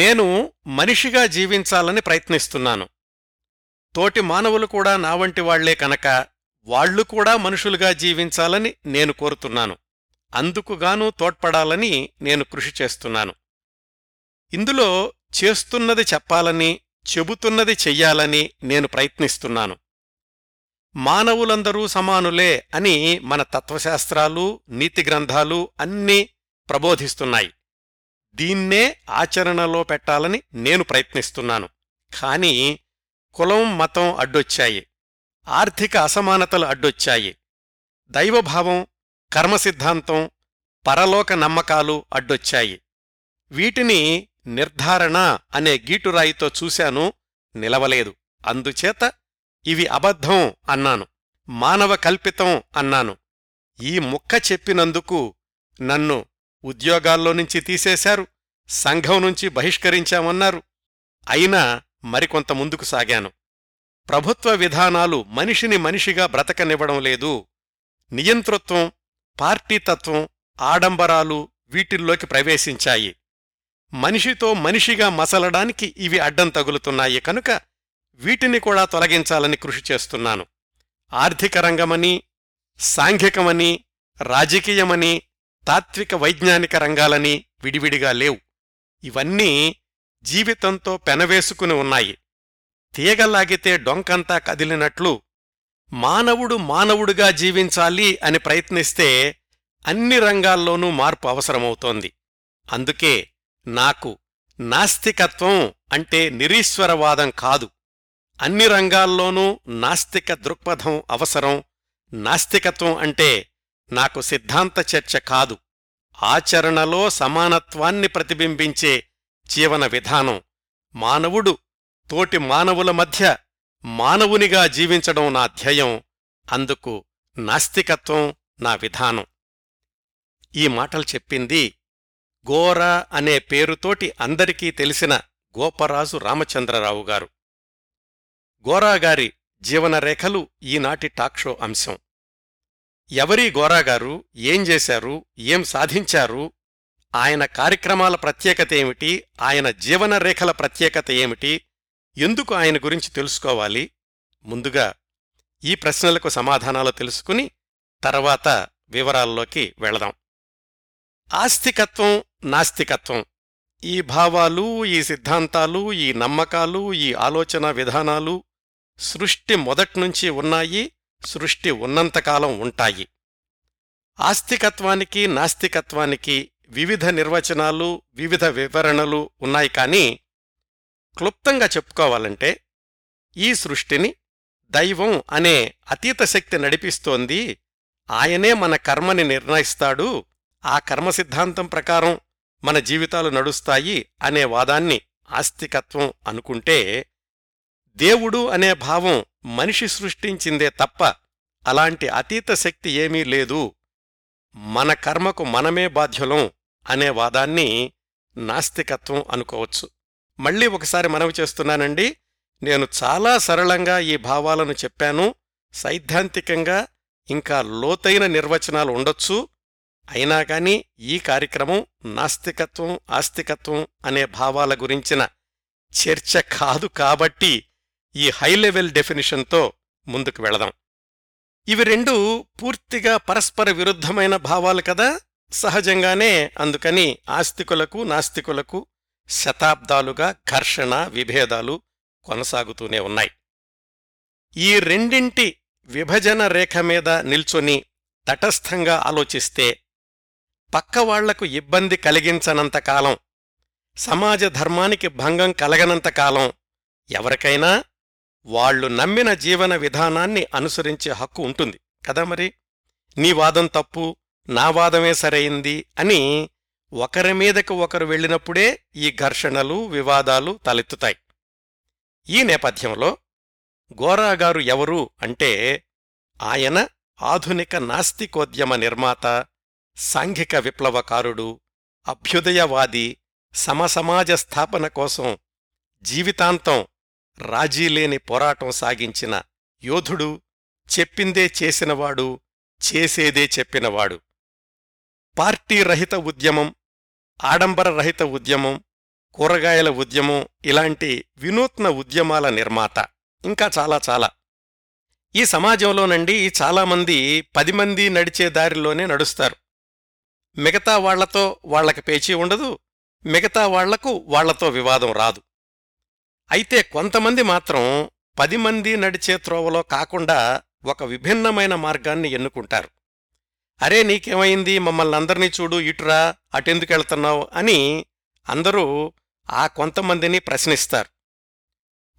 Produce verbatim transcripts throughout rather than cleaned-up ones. నేను మనిషిగా జీవించాలని ప్రయత్నిస్తున్నాను. తోటి మానవులు కూడా నా వంటి వాళ్లే కనుక వాళ్లు కూడా మనుషులుగా జీవించాలని నేను కోరుతున్నాను. అందుకుగానూ తోడ్పడాలని నేను కృషి చేస్తున్నాను. ఇందులో చేస్తున్నది చెప్పాలని, చెబుతున్నది చెయ్యాలని నేను ప్రయత్నిస్తున్నాను. మానవులందరూ సమానులే అని మన తత్వశాస్త్రాలు, నీతి గ్రంథాలు అన్నీ ప్రబోధిస్తున్నాయి. దీన్నే ఆచరణలో పెట్టాలని నేను ప్రయత్నిస్తున్నాను. కానీ కులం, మతం అడ్డొచ్చాయి, ఆర్థిక అసమానతలు అడ్డొచ్చాయి, దైవభావం, కర్మసిద్ధాంతం, పరలోక నమ్మకాలు అడ్డొచ్చాయి. వీటిని నిర్ధారణ అనే గీటురాయితో చూశాను, నిలవలేదు. అందుచేత ఇవి అబద్ధం అన్నాను, మానవ కల్పితం అన్నాను. ఈ ముక్క చెప్పినందుకు నన్ను ఉద్యోగాల్లో నుంచి తీసేశారు, సంఘం నుంచి బహిష్కరించామన్నారు. అయినా మరికొంత ముందుకు సాగాను. ప్రభుత్వ విధానాలు మనిషిని మనిషిగా బ్రతకనివ్వడం లేదు. నియంతృత్వం, పార్టీతత్వం, ఆడంబరాలు వీటిల్లోకి ప్రవేశించాయి. మనిషితో మనిషిగా మసలడానికి ఇవి అడ్డం తగులుతున్నాయి కనుక వీటిని కూడా తొలగించాలని కృషి చేస్తున్నాను. ఆర్థిక రంగమని, సాంఘికమని, రాజకీయమని, తాత్విక వైజ్ఞానిక రంగాలని విడివిడిగా లేవు. ఇవన్నీ జీవితంతో పెనవేసుకుని ఉన్నాయి. తీగలాగితే డొంకంతా కదిలినట్లు మానవుడు మానవుడుగా జీవించాలి అని ప్రయత్నిస్తే అన్ని రంగాల్లోనూ మార్పు అవసరమవుతోంది. అందుకే నాకు నాస్తికత్వం అంటే నిరీశ్వరవాదం కాదు, అన్ని రంగాల్లోనూ నాస్తిక దృక్పథం అవసరం. నాస్తికత్వం అంటే నాకు సిద్ధాంత చర్చ కాదు, ఆచరణలో సమానత్వాన్ని ప్రతిబింబించే జీవన విధానం. మానవుడు తోటి మానవుల మధ్య మానవునిగా జీవించడం నా ధ్యేయం. అందుకు నాస్తికత్వం నా విధానం. ఈ మాటలు చెప్పింది గోరా అనే పేరుతోటి అందరికీ తెలిసిన గోపరాజు రామచంద్రరావు గారు. గోరాగారి జీవనరేఖలు ఈనాటి టాక్షో అంశం. ఎవరీ గోరాగారు, ఏం చేశారు, ఏం సాధించారు, ఆయన కార్యక్రమాల ప్రత్యేకత ఏమిటి, ఆయన జీవనరేఖల ప్రత్యేకత ఏమిటి, ఎందుకు ఆయన గురించి తెలుసుకోవాలి? ముందుగా ఈ ప్రశ్నలకు సమాధానాలు తెలుసుకుని తర్వాత వివరాల్లోకి వెళదాం. ఆస్తికత్వం, నాస్తికత్వం, ఈ భావాలు, ఈ సిద్ధాంతాలు, ఈ నమ్మకాలు, ఈ ఆలోచన విధానాలు సృష్టి మొదట్నుంచి ఉన్నాయి, సృష్టి ఉన్నంతకాలం ఉంటాయి. ఆస్తికత్వానికి నాస్తికత్వానికి వివిధ నిర్వచనాలు, వివిధ వివరణలు ఉన్నాయి. కానీ క్లుప్తంగా చెప్పుకోవాలంటే ఈ సృష్టిని దైవం అనే అతీత శక్తి నడిపిస్తోంది, ఆయనే మన కర్మని నిర్ణయిస్తాడు, ఆ కర్మసిద్ధాంతం ప్రకారం మన జీవితాలు నడుస్తాయి అనే వాదాన్ని ఆస్తికత్వం అనుకుంటే, దేవుడు అనే భావం మనిషి సృష్టించిందే తప్ప అలాంటి అతీత శక్తి ఏమీ లేదు, మన కర్మకు మనమే బాధ్యులం అనే వాదాన్ని నాస్తికత్వం అనుకోవచ్చు. మళ్ళీ ఒకసారి మనవి చేస్తున్నానండి, నేను చాలా సరళంగా ఈ భావాలను చెప్పాను. సైద్ధాంతికంగా ఇంకా లోతైన నిర్వచనాలు ఉండొచ్చు. అయినా కాని ఈ కార్యక్రమం నాస్తికత్వం, ఆస్తికత్వం అనే భావాల గురించిన చర్చ కాదు. కాబట్టి ఈ హైలెవెల్ డెఫినిషన్తో ముందుకు వెళదాం. ఇవి రెండు పూర్తిగా పరస్పర విరుద్ధమైన భావాలు కదా, సహజంగానే. అందుకని ఆస్తికులకు నాస్తికులకు శతాబ్దాలుగా ఘర్షణ, విభేదాలు కొనసాగుతూనే ఉన్నాయి. ఈ రెండింటి విభజన రేఖ మీద నిల్చొని తటస్థంగా ఆలోచిస్తే పక్కవాళ్లకు ఇబ్బంది కలిగించనంతకాలం, సమాజ ధర్మానికి భంగం కలగనంతకాలం ఎవరికైనా వాళ్లు నమ్మిన జీవన విధానాన్ని అనుసరించే హక్కు ఉంటుంది కదా. మరి నీ వాదం తప్పు, నా వాదమే సరైంది అని ఒకరి మీదకు ఒకరు వెళ్ళినప్పుడే ఈ ఘర్షణలు, వివాదాలు తలెత్తుతాయి. ఈ నేపథ్యంలో గోరాగారు ఎవరు అంటే ఆయన ఆధునిక నాస్తికోద్యమ నిర్మాత, సాంఘిక విప్లవకారుడు, అభ్యుదయవాది, సమసమాజ స్థాపన కోసం జీవితాంతం రాజీలేని పోరాటం సాగించిన యోధుడు, చెప్పిందే చేసినవాడు, చేసేదే చెప్పినవాడు. పార్టీ రహిత ఉద్యమం, ఆడంబర రహిత ఉద్యమం, కూరగాయల ఉద్యమం ఇలాంటి వినూత్న ఉద్యమాల నిర్మాత. ఇంకా చాలా చాలా ఈ సమాజంలోనండి చాలామంది పది మంది నడిచే దారిలోనే నడుస్తారు. మిగతా వాళ్లతో వాళ్లకి పేచీ ఉండదు, మిగతా వాళ్లకు వాళ్లతో వివాదం రాదు. అయితే కొంతమంది మాత్రం పది మంది నడిచే త్రోవలో కాకుండా ఒక విభిన్నమైన మార్గాన్ని ఎన్నుకుంటారు. అరే నీకేమైంది, మమ్మల్ని అందరినీ చూడు, ఇటురా, అటెందుకెళ్తున్నావు అని అందరూ ఆ కొంతమందిని ప్రశ్నిస్తారు.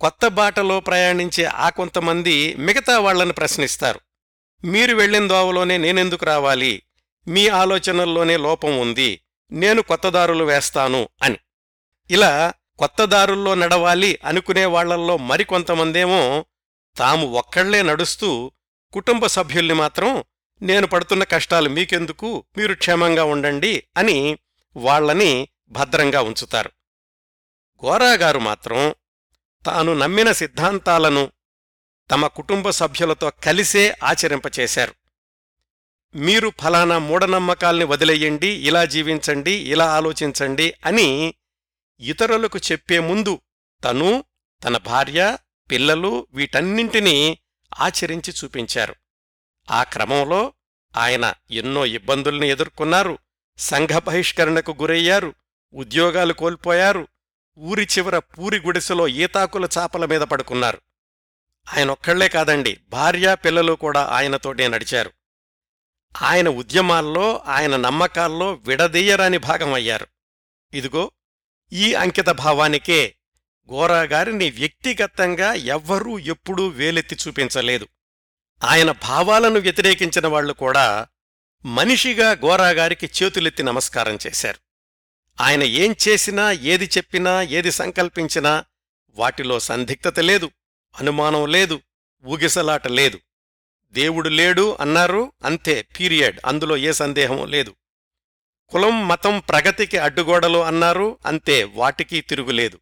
కొత్త బాటలో ప్రయాణించే ఆ కొంతమంది మిగతా వాళ్లను ప్రశ్నిస్తారు. మీరు వెళ్లిన దోవలోనే నేనెందుకు రావాలి, మీ ఆలోచనల్లోనే లోపం ఉంది, నేను కొత్త దారులు వేస్తాను అని. ఇలా కొత్త దారుల్లో నడవాలి అనుకునే వాళ్లల్లో మరికొంతమందేమో తాము ఒక్కళ్లే నడుస్తూ కుటుంబ సభ్యుల్ని మాత్రం నేను పడుతున్న కష్టాలు మీకెందుకు, మీరు క్షేమంగా ఉండండి అని వాళ్లని భద్రంగా ఉంచుతారు. గోరాగారు మాత్రం తాను నమ్మిన సిద్ధాంతాలను తమ కుటుంబ సభ్యులతో కలిసే ఆచరింపచేశారు. మీరు ఫలానా మూఢనమ్మకాల్ని వదిలేయండి, ఇలా జీవించండి, ఇలా ఆలోచించండి అని ఇతరులకు చెప్పే ముందు తను, తన భార్య, పిల్లలు వీటన్నింటినీ ఆచరించి చూపించారు. ఆ క్రమంలో ఆయన ఎన్నో ఇబ్బందుల్ని ఎదుర్కొన్నారు. సంఘ బహిష్కరణకు గురయ్యారు, ఉద్యోగాలు కోల్పోయారు, ఊరి చివర పూరి గుడిసెలో ఈతాకుల చాపల మీద పడుకున్నారు. ఆయనొక్కళ్లే కాదండి, భార్యా పిల్లలు కూడా ఆయనతోటే నడిచారు. ఆయన ఉద్యమాల్లో, ఆయన నమ్మకాల్లో విడదీయరాని భాగమయ్యారు. ఇదిగో ఈ అంకిత భావానికే గోరాగారిని వ్యక్తిగతంగా ఎవ్వరూ ఎప్పుడూ వేలెత్తి చూపించలేదు. ఆయన భావాలను వ్యతిరేకించిన వాళ్లు కూడా మనిషిగా గోరాగారికి చేతులెత్తి నమస్కారం చేశారు. ఆయన ఏం చేసినా, ఏది చెప్పినా, ఏది సంకల్పించినా వాటిలో సందిగ్ధత లేదు, అనుమానం లేదు, ఊగిసలాట లేదు. దేవుడు లేడు అన్నారు, అంతే, పీరియడ్, అందులో ఏ సందేహమూ లేదు. కులం, మతం ప్రగతికి అడ్డుగోడలు అన్నారు, అంతే, వాటికీ తిరుగులేదు.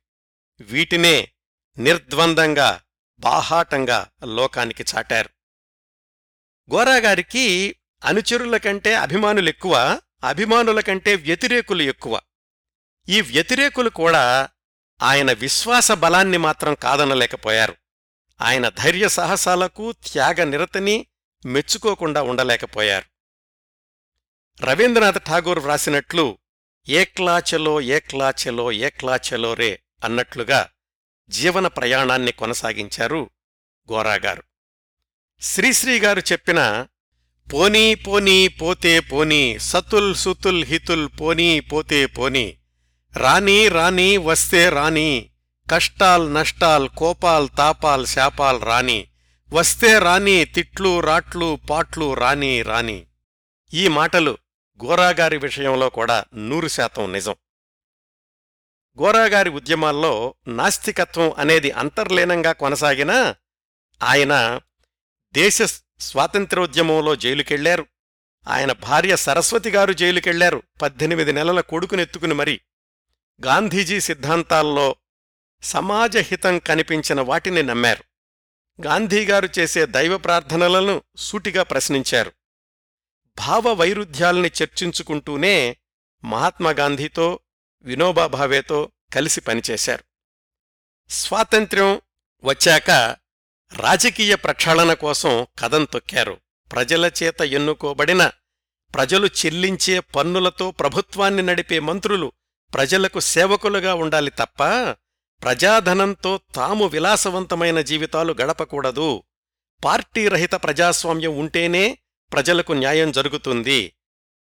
వీటినే నిర్ద్వందంగా, బాహాటంగా లోకానికి చాటారు. గోరాగారికి అనుచరుల కంటే అభిమానులెక్కువ, అభిమానుల కంటే వ్యతిరేకులు ఎక్కువ. ఈ వ్యతిరేకులు కూడా ఆయన విశ్వాస బలాన్ని మాత్రం కాదనలేకపోయారు. ఆయన ధైర్య సాహసాలకు, త్యాగ నిరతిని మెచ్చుకోకుండా ఉండలేకపోయారు. రవీంద్రనాథ్ ఠాగూర్ వ్రాసినట్లు ఏక్లా చలో ఏక్లా చలో ఏక్లా చలో రే అన్నట్లుగా జీవన ప్రయాణాన్ని కొనసాగించారు గోరాగారు. శ్రీశ్రీగారు చెప్పిన పోనీ పోనీ పోతే పోనీ, సతుల్ సుతుల్ హితుల్ పోనీ పోతే పోనీ, రానీ రానీ వస్తే రానీ, కష్టాల్ నష్టాల్ కోపాల్ తాపాల్ శాపాల్ రానీ, వస్తే రానీ తిట్లు రాట్లు పాట్లు రానీ రానీ. ఈ మాటలు గోరాగారి విషయంలో కూడా నూరు శాతం నిజం. గోరాగారి ఉద్యమాల్లో నాస్తికత్వం అనేది అంతర్లీనంగా కొనసాగినా ఆయన దేశ స్వాతంత్ర్యోద్యమంలో జైలుకెళ్లారు. ఆయన భార్య సరస్వతిగారు జైలుకెళ్లారు, పద్దెనిమిది నెలల కొడుకునెత్తుకుని మరీ. గాంధీజీ సిద్ధాంతాల్లో సమాజహితం కనిపించిన వాటిని నమ్మారు. గాంధీగారు చేసే దైవ ప్రార్థనలను సూటిగా ప్రశ్నించారు. భావవైరుధ్యాల్ని చర్చించుకుంటూనే మహాత్మాగాంధీతో, వినోబాభావేతో కలిసి పనిచేశారు. స్వాతంత్ర్యం వచ్చాక రాజకీయ ప్రక్షాళన కోసం కదం తొక్కారు. ప్రజలచేత ఎన్నుకోబడిన, ప్రజలు చెల్లించే పన్నులతో ప్రభుత్వాన్ని నడిపే మంత్రులు ప్రజలకు సేవకులుగా ఉండాలి తప్ప ప్రజాధనంతో తాము విలాసవంతమైన జీవితాలు గడపకూడదు. పార్టీ రహిత ప్రజాస్వామ్యం ఉంటేనే ప్రజలకు న్యాయం జరుగుతుంది.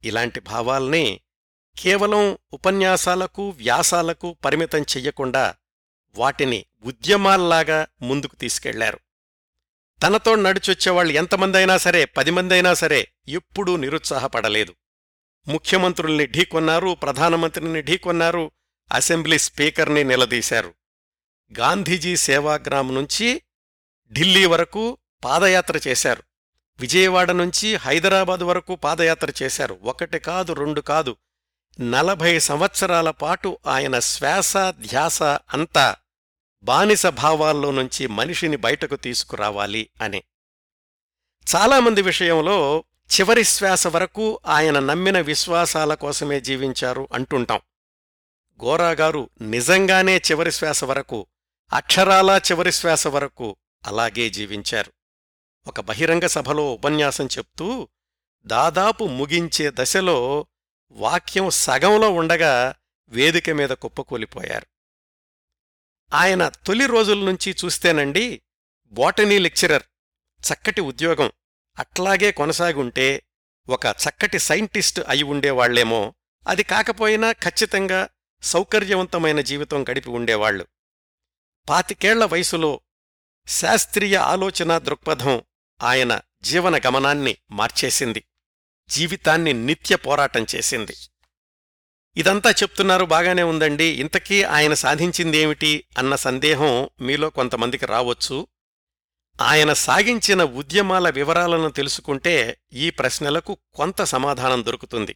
ఇలాంటి భావాల్ని కేవలం ఉపన్యాసాలకు, వ్యాసాలకు పరిమితం చెయ్యకుండా వాటిని ఉద్యమాల్లాగా ముందుకు తీసుకెళ్లారు. తనతో నడిచొచ్చేవాళ్లు ఎంతమందైనా సరే, పది మందైనా సరే, ఎప్పుడూ నిరుత్సాహపడలేదు. ముఖ్యమంత్రుల్ని ఢీకొన్నారు, ప్రధానమంత్రిని ఢీకొన్నారు, అసెంబ్లీ స్పీకర్ని నిలదీశారు. గాంధీజీ సేవాగ్రామ్ నుంచి ఢిల్లీ వరకు పాదయాత్ర చేశారు. విజయవాడ నుంచి హైదరాబాద్ వరకు పాదయాత్ర చేశారు. ఒకటి కాదు, రెండు కాదు, నలభై సంవత్సరాల పాటు ఆయన శ్వాస ధ్యాస అంతా బానిస భావాల్లో నుంచి మనిషిని బయటకు తీసుకురావాలి అని. చాలామంది విషయంలో చివరి శ్వాస వరకు ఆయన నమ్మిన విశ్వాసాల కోసమే జీవించారు అంటుంటాం. గోరాగారు నిజంగానే చివరి శ్వాస వరకు, అక్షరాలా చివరి శ్వాస వరకు అలాగే జీవించారు. ఒక బహిరంగ సభలో ఉపన్యాసం చెప్తూ దాదాపు ముగించే దశలో వాక్యం సగంలో ఉండగా వేదిక మీద కుప్పకూలిపోయారు. ఆయన తొలి రోజుల్నుంచి చూస్తేనండి, బోటనీ లెక్చరర్, చక్కటి ఉద్యోగం, అట్లాగే కొనసాగుంటే ఒక చక్కటి సైంటిస్ట్ అయి ఉండేవాళ్లేమో, అది కాకపోయినా ఖచ్చితంగా సౌకర్యవంతమైన జీవితం గడిపి ఉండేవాళ్లు. పాతికేళ్ల వయసులో శాస్త్రీయ ఆలోచనా దృక్పథం ఆయన జీవన గమనాన్ని మార్చేసింది, జీవితాన్ని నిత్య పోరాటం చేసింది. ఇదంతా చెప్తున్నారు, బాగానే ఉందండి. ఇంతకీ ఆయన సాధించిందేమిటి అన్న సందేహం మీలో కొంతమందికి రావచ్చు. ఆయన సాగించిన ఉద్యమాల వివరాలను తెలుసుకుంటే ఈ ప్రశ్నలకు కొంత సమాధానం దొరుకుతుంది.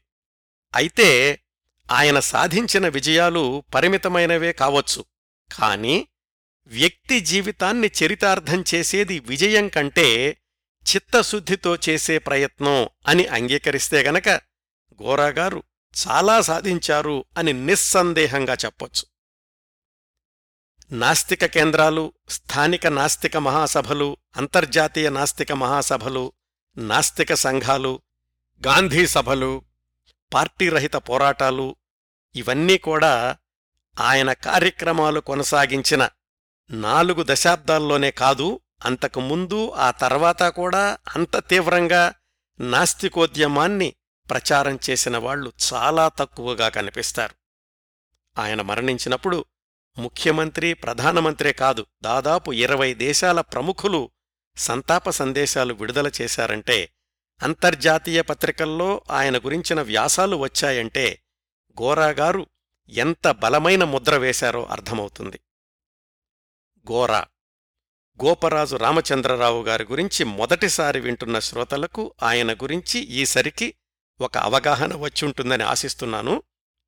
అయితే ఆయన సాధించిన విజయాలు పరిమితమైనవే కావచ్చు, కాని వ్యక్తి జీవితాన్ని చరితార్థం చేసేది విజయం కంటే చిత్తశుద్ధితో చేసే ప్రయత్నం అని అంగీకరిస్తే గనక గోరాగారు చాలా సాధించారు అని నిస్సందేహంగా చెప్పొచ్చు. నాస్తిక కేంద్రాలు, స్థానిక నాస్తిక మహాసభలు, అంతర్జాతీయ నాస్తిక మహాసభలు, నాస్తిక సంఘాలు, గాంధీ సభలు, పార్టీ రహిత పోరాటాలు, ఇవన్నీ కూడా ఆయన కార్యక్రమాలు కొనసాగించిన నాలుగు దశాబ్దాల్లోనే కాదు, అంతకుముందు ఆ తర్వాత కూడా అంత తీవ్రంగా నాస్తికోద్యమాన్ని ప్రచారం చేసిన వాళ్లు చాలా తక్కువగా కనిపిస్తారు. ఆయన మరణించినప్పుడు ముఖ్యమంత్రి, ప్రధానమంత్రే కాదు, దాదాపు ఇరవై దేశాల ప్రముఖులు సంతాప సందేశాలు విడుదల చేశారంటే, అంతర్జాతీయ పత్రికల్లో ఆయన గురించిన వ్యాసాలు వచ్చాయంటే గోరాగారు ఎంత బలమైన ముద్ర వేశారో అర్థమవుతుంది. గోరా గోపరాజు రామచంద్రరావు గారి గురించి మొదటిసారి వింటున్న శ్రోతలకు ఆయన గురించి ఈసరికి ఒక అవగాహన వచ్చుంటుందని ఆశిస్తున్నాను.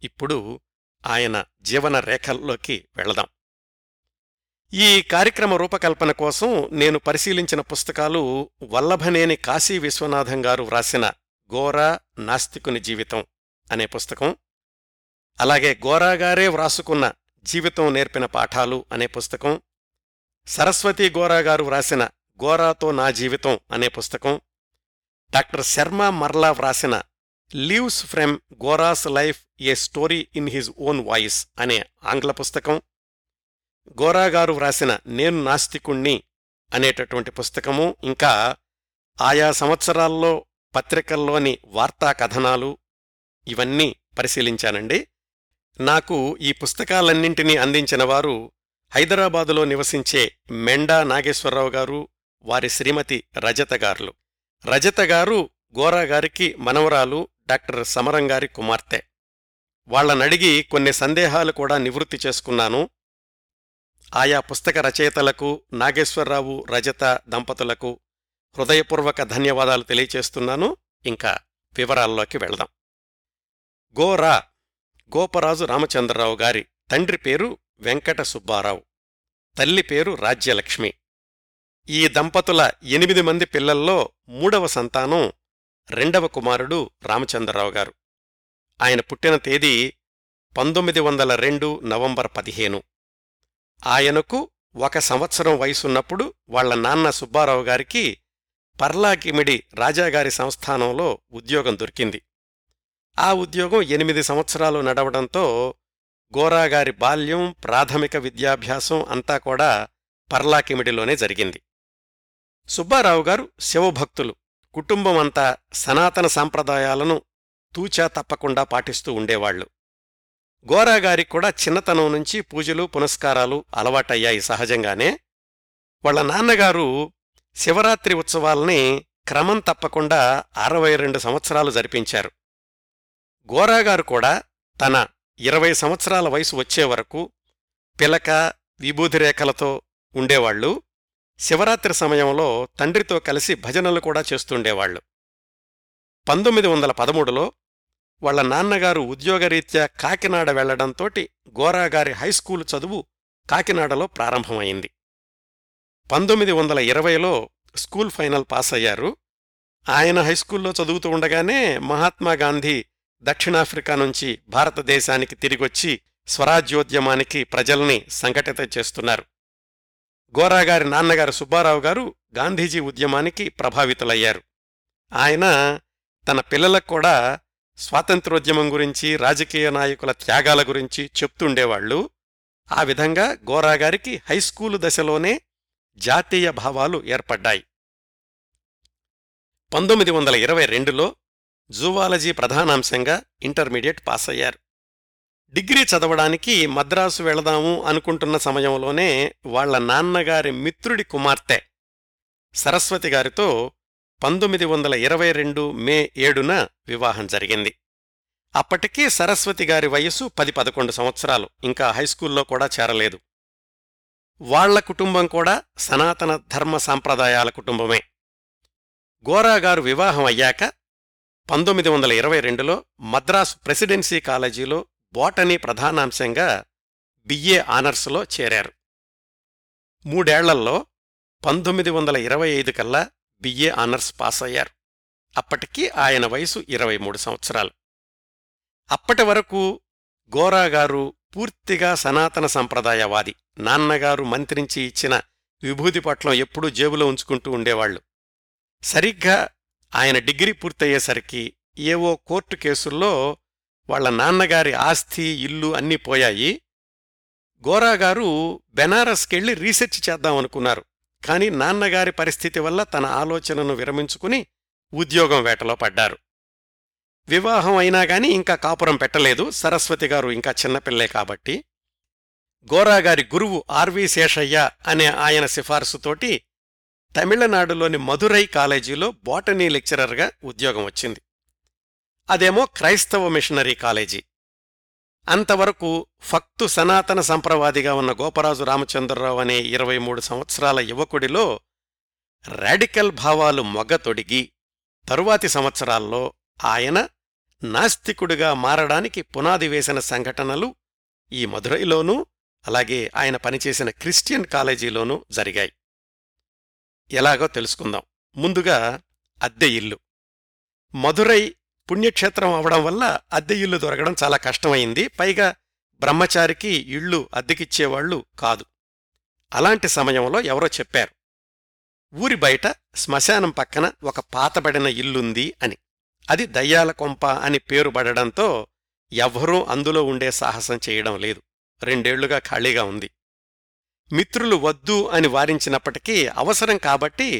ఇప్పుడు ఆయన జీవన రేఖల్లోకి వెళదాం. ఈ కార్యక్రమ రూపకల్పన కోసం నేను పరిశీలించిన పుస్తకాలు వల్లభనేని కాశీ విశ్వనాథం గారు వ్రాసిన గోరా నాస్తికుని జీవితం అనే పుస్తకం, అలాగే గోరాగారే వ్రాసుకున్న జీవితం నేర్పిన పాఠాలు అనే పుస్తకం, సరస్వతి గోరాగారు వ్రాసిన గోరాతో నా జీవితం అనే పుస్తకం, డాక్టర్ శర్మ మర్లా వ్రాసిన leaves from Gora's life a story in his own voice అనే ఆంగ్ల పుస్తకం, గోరాగారు వ్రాసిన నేను నాస్తికుణ్ణి అనేటటువంటి పుస్తకము, ఇంకా ఆయా సంవత్సరాల్లో పత్రికల్లోని వార్తా కథనాలు, ఇవన్నీ పరిశీలించానండి. నాకు ఈ పుస్తకాలన్నింటినీ అందించిన వారు హైదరాబాదులో నివసించే మెండా నాగేశ్వరరావు గారు, వారి శ్రీమతి రజత గారు. రజత గారు గోరాగారికి మనవరాలు, డాక్టర్ సమరంగారి కుమార్తె. వాళ్లనడిగి కొన్ని సందేహాలు కూడా నివృత్తి చేసుకున్నాను. ఆయా పుస్తక రచయితలకు, నాగేశ్వరరావు రజత దంపతులకు హృదయపూర్వక ధన్యవాదాలు తెలియచేస్తున్నాను. ఇంకా వివరాల్లోకి వెళ్దాం. గోరా గోపరాజు రామచంద్రరావు గారి తండ్రి పేరు వెంకట సుబ్బారావు, తల్లి పేరు రాజ్యలక్ష్మి. ఈ దంపతుల ఎనిమిది మంది పిల్లల్లో మూడవ సంతానం రెండవ కుమారుడు రామచంద్రరావు గారు. ఆయన పుట్టిన తేదీ పంతొమ్మిది వందల రెండు నవంబర్ పదిహేను. ఆయనకు ఒక సంవత్సరం వయసున్నప్పుడు వాళ్ల నాన్న సుబ్బారావు గారికి పర్లాకిమిడి రాజాగారి సంస్థానంలో ఉద్యోగం దొరికింది. ఆ ఉద్యోగం ఎనిమిది సంవత్సరాలు నడవడంతో గోరాగారి బాల్యం, ప్రాథమిక విద్యాభ్యాసం అంతా కూడా పర్లాకిమిడిలోనే జరిగింది. సుబ్బారావు గారు శివభక్తులు. కుటుంబమంతా సనాతన సాంప్రదాయాలను తూచా తప్పకుండా పాటిస్తూ ఉండేవాళ్లు. గోరాగారికి కూడా చిన్నతనం నుంచి పూజలు, పునస్కారాలు అలవాటయ్యాయి సహజంగానే. వాళ్ల నాన్నగారు శివరాత్రి ఉత్సవాల్ని క్రమం తప్పకుండా అరవై రెండు సంవత్సరాలు జరిపించారు. గోరాగారు కూడా తన ఇరవై సంవత్సరాల వయసు వచ్చేవరకు పిలక, విభూతిరేఖలతో ఉండేవాళ్లు. శివరాత్రి సమయంలో తండ్రితో కలిసి భజనలు కూడా చేస్తుండేవాళ్లు. పంతొమ్మిది వందల పదమూడులో వాళ్ల నాన్నగారు ఉద్యోగరీత్యా కాకినాడ వెళ్లడంతోటి గోరాగారి హైస్కూలు చదువు కాకినాడలో ప్రారంభమైంది. పంతొమ్మిది వందల ఇరవైలో స్కూల్ ఫైనల్ పాస్ అయ్యారు. ఆయన హైస్కూల్లో చదువుతూ ఉండగానే మహాత్మాగాంధీ దక్షిణాఫ్రికా నుంచి భారతదేశానికి తిరిగొచ్చి స్వరాజ్యోద్యమానికి ప్రజల్ని సంఘటిత చేస్తున్నారు. గోరాగారి నాన్నగారు సుబ్బారావు గారు గాంధీజీ ఉద్యమానికి ప్రభావితులయ్యారు. ఆయన తన పిల్లలకు కూడా స్వాతంత్రోద్యమం గురించి, రాజకీయ నాయకుల త్యాగాల గురించి చెప్తుండేవాళ్లు. ఆ విధంగా గోరాగారికి హైస్కూలు దశలోనే జాతీయ భావాలు ఏర్పడ్డాయి. పంతొమ్మిది వందల ఇరవై రెండులో జూవాలజీ ప్రధానాంశంగా ఇంటర్మీడియట్ పాస్ అయ్యారు. డిగ్రీ చదవడానికి మద్రాసు వెళదాము అనుకుంటున్న సమయంలోనే వాళ్ల నాన్నగారి మిత్రుడి కుమార్తె సరస్వతి గారితో పంతొమ్మిది వందల ఇరవై రెండు మే ఏడున వివాహం జరిగింది. అప్పటికీ సరస్వతి గారి వయస్సు పది పదకొండు సంవత్సరాలు, ఇంకా హైస్కూల్లో కూడా చేరలేదు. వాళ్ల కుటుంబం కూడా సనాతన ధర్మ సాంప్రదాయాల కుటుంబమే. గోరాగారు వివాహం అయ్యాక పంతొమ్మిది వందల ఇరవై రెండులో మద్రాసు ప్రెసిడెన్సీ కాలేజీలో బోటనీ ప్రధానాంశంగా బిఏ ఆనర్స్లో చేరారు. మూడేళ్లల్లో పంతొమ్మిది వందల ఇరవై ఐదు కల్లా బిఏ ఆనర్స్ పాస్ అయ్యారు. అప్పటికి ఆయన వయసు ఇరవై మూడు సంవత్సరాలు. అప్పటి వరకు గోరాగారు పూర్తిగా సనాతన సంప్రదాయవాది. నాన్నగారు మంత్రించి ఇచ్చిన విభూతి పట్లం ఎప్పుడూ జేబులో ఉంచుకుంటూ ఉండేవాళ్లు. సరిగ్గా ఆయన డిగ్రీ పూర్తయ్యేసరికి ఏవో కోర్టు కేసుల్లో వాళ్ల నాన్నగారి ఆస్తి, ఇల్లు అన్నీ పోయాయి. గోరాగారు బెనారస్కెళ్లి రీసెర్చ్ చేద్దామనుకున్నారు. కాని నాన్నగారి పరిస్థితి వల్ల తన ఆలోచనను విరమించుకుని ఉద్యోగం వేటలో పడ్డారు. వివాహం అయినా గాని ఇంకా కాపురం పెట్టలేదు. సరస్వతి గారు ఇంకా చిన్నపిల్లే కాబట్టి గోరాగారి గురువు ఆర్వి శేషయ్య అనే ఆయన సిఫార్సుతోటి తమిళనాడులోని మధురై కాలేజీలో బోటనీ లెక్చరర్గా ఉద్యోగం వచ్చింది. అదేమో క్రైస్తవ మిషనరీ కాలేజీ. అంతవరకు ఫక్తు సనాతన సంప్రదాయవాదిగా ఉన్న గోపరాజు రామచంద్రరావు అనే ఇరవై మూడు సంవత్సరాల యువకుడిలో రాడికల్ భావాలు మొగ్గతొడిగి తరువాతి సంవత్సరాల్లో ఆయన నాస్తికుడిగా మారడానికి పునాది వేసిన సంఘటనలు ఈ మధురైలోనూ, అలాగే ఆయన పనిచేసిన క్రిస్టియన్ కాలేజీలోనూ జరిగాయి. ఎలాగో తెలుసుకుందాం. ముందుగా అద్దె ఇల్లు. మధురై పుణ్యక్షేత్రం అవడం వల్ల అద్దె ఇల్లు దొరకడం చాలా కష్టమైంది. పైగా బ్రహ్మచారికి ఇళ్ళు అద్దెకిచ్చేవాళ్లు కాదు. అలాంటి సమయంలో ఎవరో చెప్పారు, ఊరి బయట శ్మశానం పక్కన ఒక పాతబడిన ఇల్లుంది అని. అది దయ్యాల కొంప అని పేరు పడడంతో ఎవ్వరూ అందులో ఉండే సాహసం చేయడం లేదు. రెండేళ్లుగా ఖాళీగా ఉంది. మిత్రులు వద్దు అని వారించినప్పటికీ అవసరం కాబట్టి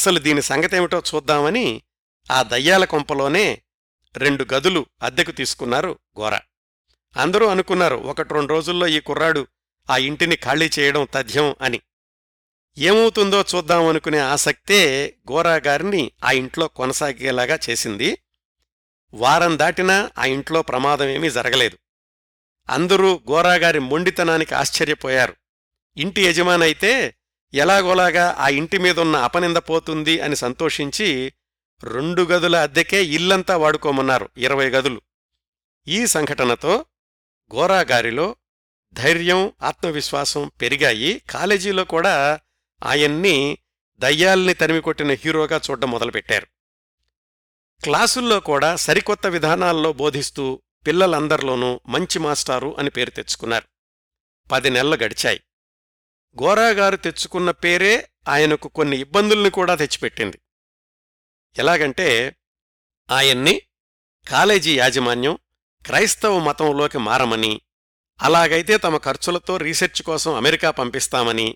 అసలు దీని సంగతేమిటో చూద్దామని ఆ దయ్యాల కొంపలోనే రెండు గదులు అద్దెకు తీసుకున్నారు గోరా. అందరూ అనుకున్నారు ఒకటి రెండు రోజుల్లో ఈ కుర్రాడు ఆ ఇంటిని ఖాళీ చేయడం తథ్యం అని. ఏమవుతుందో చూద్దామనుకునే ఆసక్తే గోరాగారిని ఆ ఇంట్లో కొనసాగేలాగా చేసింది. వారం దాటినా ఆ ఇంట్లో ప్రమాదమేమీ జరగలేదు. అందరూ గోరాగారి మొండితనానికి ఆశ్చర్యపోయారు. ఇంటి యజమానైతే ఎలాగోలాగా ఆ ఇంటి మీదున్న అపనింద పోతుంది అని సంతోషించి రెండు గదుల అద్దెకే ఇల్లంతా వాడుకోమన్నారు. ఇరవై గదులు. ఈ సంఘటనతో గోరాగారిలో ధైర్యం, ఆత్మవిశ్వాసం పెరిగాయి. కాలేజీలో కూడా ఆయన్ని దయ్యాల్ని తరిమికొట్టిన హీరోగా చూడడం మొదలుపెట్టారు. క్లాసుల్లో కూడా సరికొత్త విధానాల్లో బోధిస్తూ పిల్లలందరిలోనూ మంచి మాస్టారు అని పేరు తెచ్చుకున్నారు. పది నెలలు గడిచాయి. గోరాగారు తెచ్చుకున్న పేరే ఆయనకు కొన్ని ఇబ్బందుల్ని కూడా తెచ్చిపెట్టింది. ఎలాగంటే, ఆయన్ని కాలేజీ యాజమాన్యం క్రైస్తవ మతంలోకి మారమని, అలాగైతే తమ ఖర్చులతో రీసెర్చ్ కోసం అమెరికా పంపిస్తామని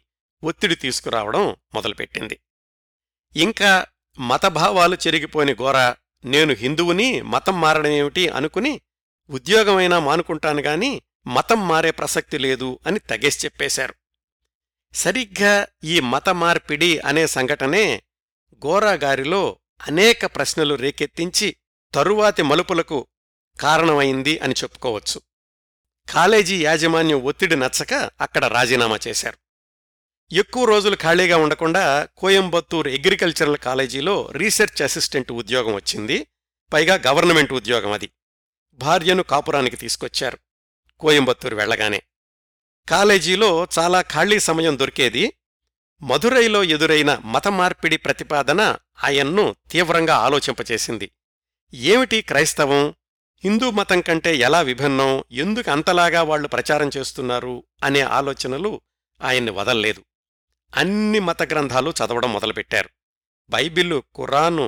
ఒత్తిడి తీసుకురావడం మొదలుపెట్టింది. ఇంకా మతభావాలు చెరిగిపోయిన గోరా, నేను హిందువుని మతం మారడమేమిటి అనుకుని ఉద్యోగమైనా మానుకుంటాను గాని మతం మారే ప్రసక్తి లేదు అని తెగేసి చెప్పేశారు. సరిగ్గా ఈ మత మార్పిడి అనే సంఘటనే గోరాగారిలో అనేక ప్రశ్నలు రేకెత్తించి తరువాతి మలుపులకు కారణమైంది అని చెప్పుకోవచ్చు. కాలేజీ యాజమాన్యం ఒత్తిడి నచ్చక అక్కడ రాజీనామా చేశారు. ఎక్కువ రోజులు ఖాళీగా ఉండకుండా కోయంబత్తూరు అగ్రికల్చరల్ కాలేజీలో రీసెర్చ్ అసిస్టెంట్ ఉద్యోగం వచ్చింది. పైగా గవర్నమెంట్ ఉద్యోగం అది. భార్యను కాపురానికి తీసుకొచ్చారు. కోయంబత్తూరు వెళ్లగానే కాలేజీలో చాలా ఖాళీ సమయం దొరికేది. మధురైలో ఎదురైన మతమార్పిడి ప్రతిపాదన ఆయన్ను తీవ్రంగా ఆలోచింపచేసింది. ఏమిటి క్రైస్తవం, హిందూ మతం కంటే ఎలా విభిన్నం, ఎందుకు అంతలాగా వాళ్లు ప్రచారం చేస్తున్నారు అనే ఆలోచనలు ఆయన్ని వదల్లేదు. అన్ని మత గ్రంథాలు చదవడం మొదలుపెట్టారు. బైబిల్, ఖురాను,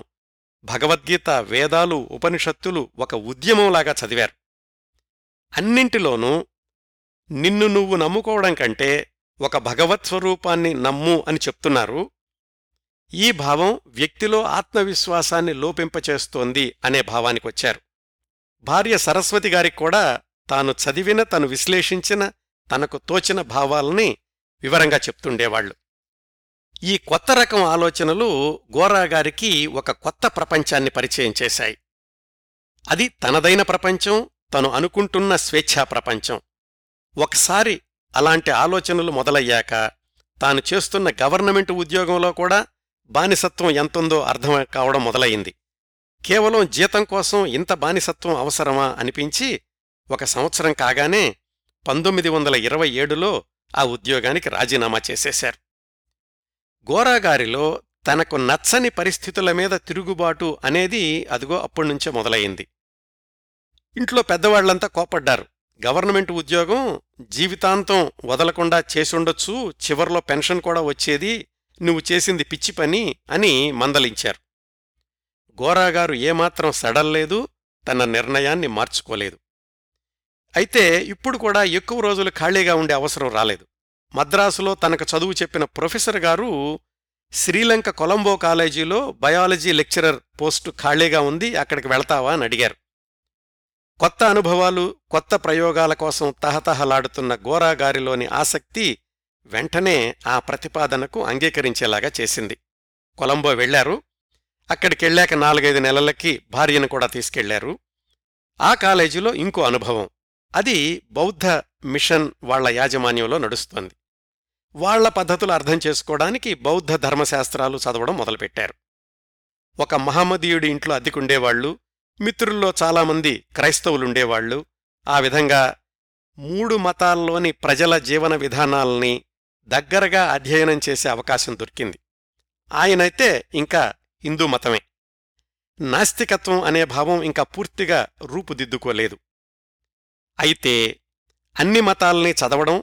భగవద్గీత, వేదాలు, ఉపనిషత్తులు ఒక ఉద్యమంలాగా చదివారు. అన్నింటిలోనూ నిన్ను నువ్వు నమ్ముకోవడం కంటే ఒక భగవత్ స్వరూపాన్ని నమ్ము అని చెప్తున్నారు. ఈ భావం వ్యక్తిలో ఆత్మవిశ్వాసాన్ని లోపింపచేస్తోంది అనే భావానికొచ్చారు. భార్య సరస్వతి గారికి కూడా తాను చదివిన, తను విశ్లేషించిన, తనకు తోచిన భావాల్ని వివరంగా చెప్తుండేవాళ్లు. ఈ కొత్త రకం ఆలోచనలు గోరాగారికి ఒక కొత్త ప్రపంచాన్ని పరిచయం చేశాయి. అది తనదైన ప్రపంచం, తను అనుకుంటున్న స్వేచ్ఛా ప్రపంచం. ఒకసారి అలాంటి ఆలోచనలు మొదలయ్యాక తాను చేస్తున్న గవర్నమెంట్ ఉద్యోగంలో కూడా బానిసత్వం ఎంతుందో అర్థం కావడం మొదలయింది. కేవలం జీతం కోసం ఇంత బానిసత్వం అవసరమా అనిపించి ఒక సంవత్సరం కాగానే పంతొమ్మిది వందల ఇరవై ఏడులో ఆ ఉద్యోగానికి రాజీనామా చేసేశారు. గోరాగారిలో తనకు నచ్చని పరిస్థితుల మీద తిరుగుబాటు అనేది అదిగో అప్పటినుంచే మొదలయింది. ఇంట్లో పెద్దవాళ్లంతా కోపడ్డారు. గవర్నమెంట్ ఉద్యోగం జీవితాంతం వదలకుండా చేసుండొచ్చు, చివర్లో పెన్షన్ కూడా వచ్చేది, నువ్వు చేసింది పిచ్చి పని అని మందలించారు. గోరాగారు ఏమాత్రం సడల్లేదు, తన నిర్ణయాన్ని మార్చుకోలేదు. అయితే ఇప్పుడు కూడా ఎక్కువ రోజులు ఖాళీగా ఉండే అవసరం రాలేదు. మద్రాసులో తనకు చదువు చెప్పిన ప్రొఫెసర్ గారు, శ్రీలంక కొలంబో కాలేజీలో బయాలజీ లెక్చరర్ పోస్టు ఖాళీగా ఉంది, అక్కడికి వెళ్తావా అని అడిగారు. కొత్త అనుభవాలు, కొత్త ప్రయోగాల కోసం తహతహలాడుతున్న గోరాగారిలోని ఆసక్తి వెంటనే ఆ ప్రతిపాదనకు అంగీకరించేలాగా చేసింది. కొలంబో వెళ్లారు. అక్కడికెళ్ళాక నాలుగైదు నెలలకి భార్యను కూడా తీసుకెళ్లారు. ఆ కాలేజీలో ఇంకో అనుభవం, అది బౌద్ధ మిషన్ వాళ్ల యాజమాన్యంలో నడుస్తోంది. వాళ్ల పద్ధతులు అర్థం చేసుకోవడానికి బౌద్ధ ధర్మశాస్త్రాలు చదవడం మొదలుపెట్టారు. ఒక మహమ్మదీయుడి ఇంట్లో అద్దెకుండేవాళ్లు, మిత్రుల్లో చాలామంది క్రైస్తవులుండేవాళ్లు. ఆ విధంగా మూడు మతాల్లోని ప్రజల జీవన విధానాల్ని దగ్గరగా అధ్యయనం చేసే అవకాశం దొరికింది. ఆయనైతే ఇంకా హిందూ మతమే. నాస్తికత్వం అనే భావం ఇంకా పూర్తిగా రూపుదిద్దుకోలేదు. అయితే అన్ని మతాల్ని చదవడం,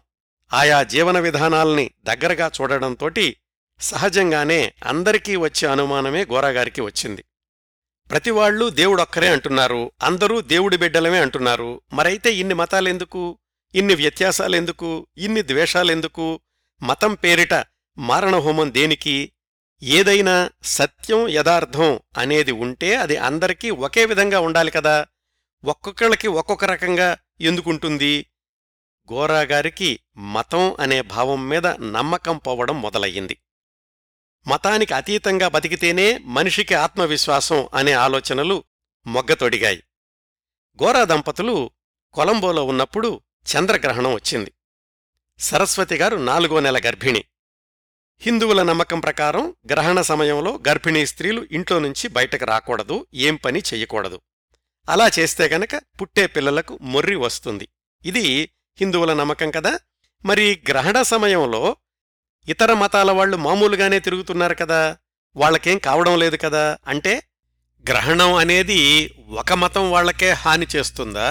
ఆయా జీవన విధానాల్ని దగ్గరగా చూడడంతోటి సహజంగానే అందరికీ వచ్చే అనుమానమే గోరాగారికి వచ్చింది. ప్రతివాళ్లూ దేవుడొక్కరే అంటున్నారు, అందరూ దేవుడి బిడ్డలమే అంటున్నారు, మరైతే ఇన్ని మతాలెందుకు, ఇన్ని వ్యత్యాసాలెందుకు, ఇన్ని ద్వేషాలెందుకు, మతం పేరిట మారణహోమం దేనికి? ఏదైనా సత్యం, యథార్థం అనేది ఉంటే అది అందరికీ ఒకే విధంగా ఉండాలి కదా, ఒక్కొక్కళ్ళకి ఒక్కొక్క రకంగా ఎందుకుంటుంది? గోరాగారికి మతం అనే భావం మీద నమ్మకం పోవడం మొదలయ్యింది. మతానికి అతీతంగా బతికితేనే మనిషికి ఆత్మవిశ్వాసం అనే ఆలోచనలు మొగ్గతొడిగాయి. గోరా దంపతులు కొలంబోలో ఉన్నప్పుడు చంద్రగ్రహణం వచ్చింది. సరస్వతిగారు నాలుగో నెల గర్భిణి. హిందువుల నమ్మకం ప్రకారం గ్రహణ సమయంలో గర్భిణీ స్త్రీలు ఇంట్లో నుంచి బయటకు రాకూడదు, ఏం పని చెయ్యకూడదు. అలా చేస్తే గనక పుట్టే పిల్లలకు మొర్రి వస్తుంది. ఇది హిందువుల నమ్మకం కదా. మరి గ్రహణ సమయంలో ఇతర మతాల వాళ్లు మామూలుగానే తిరుగుతున్నారు కదా, వాళ్లకేం కావడం లేదు కదా. అంటే గ్రహణం అనేది ఒక మతం వాళ్లకే హాని చేస్తుందా?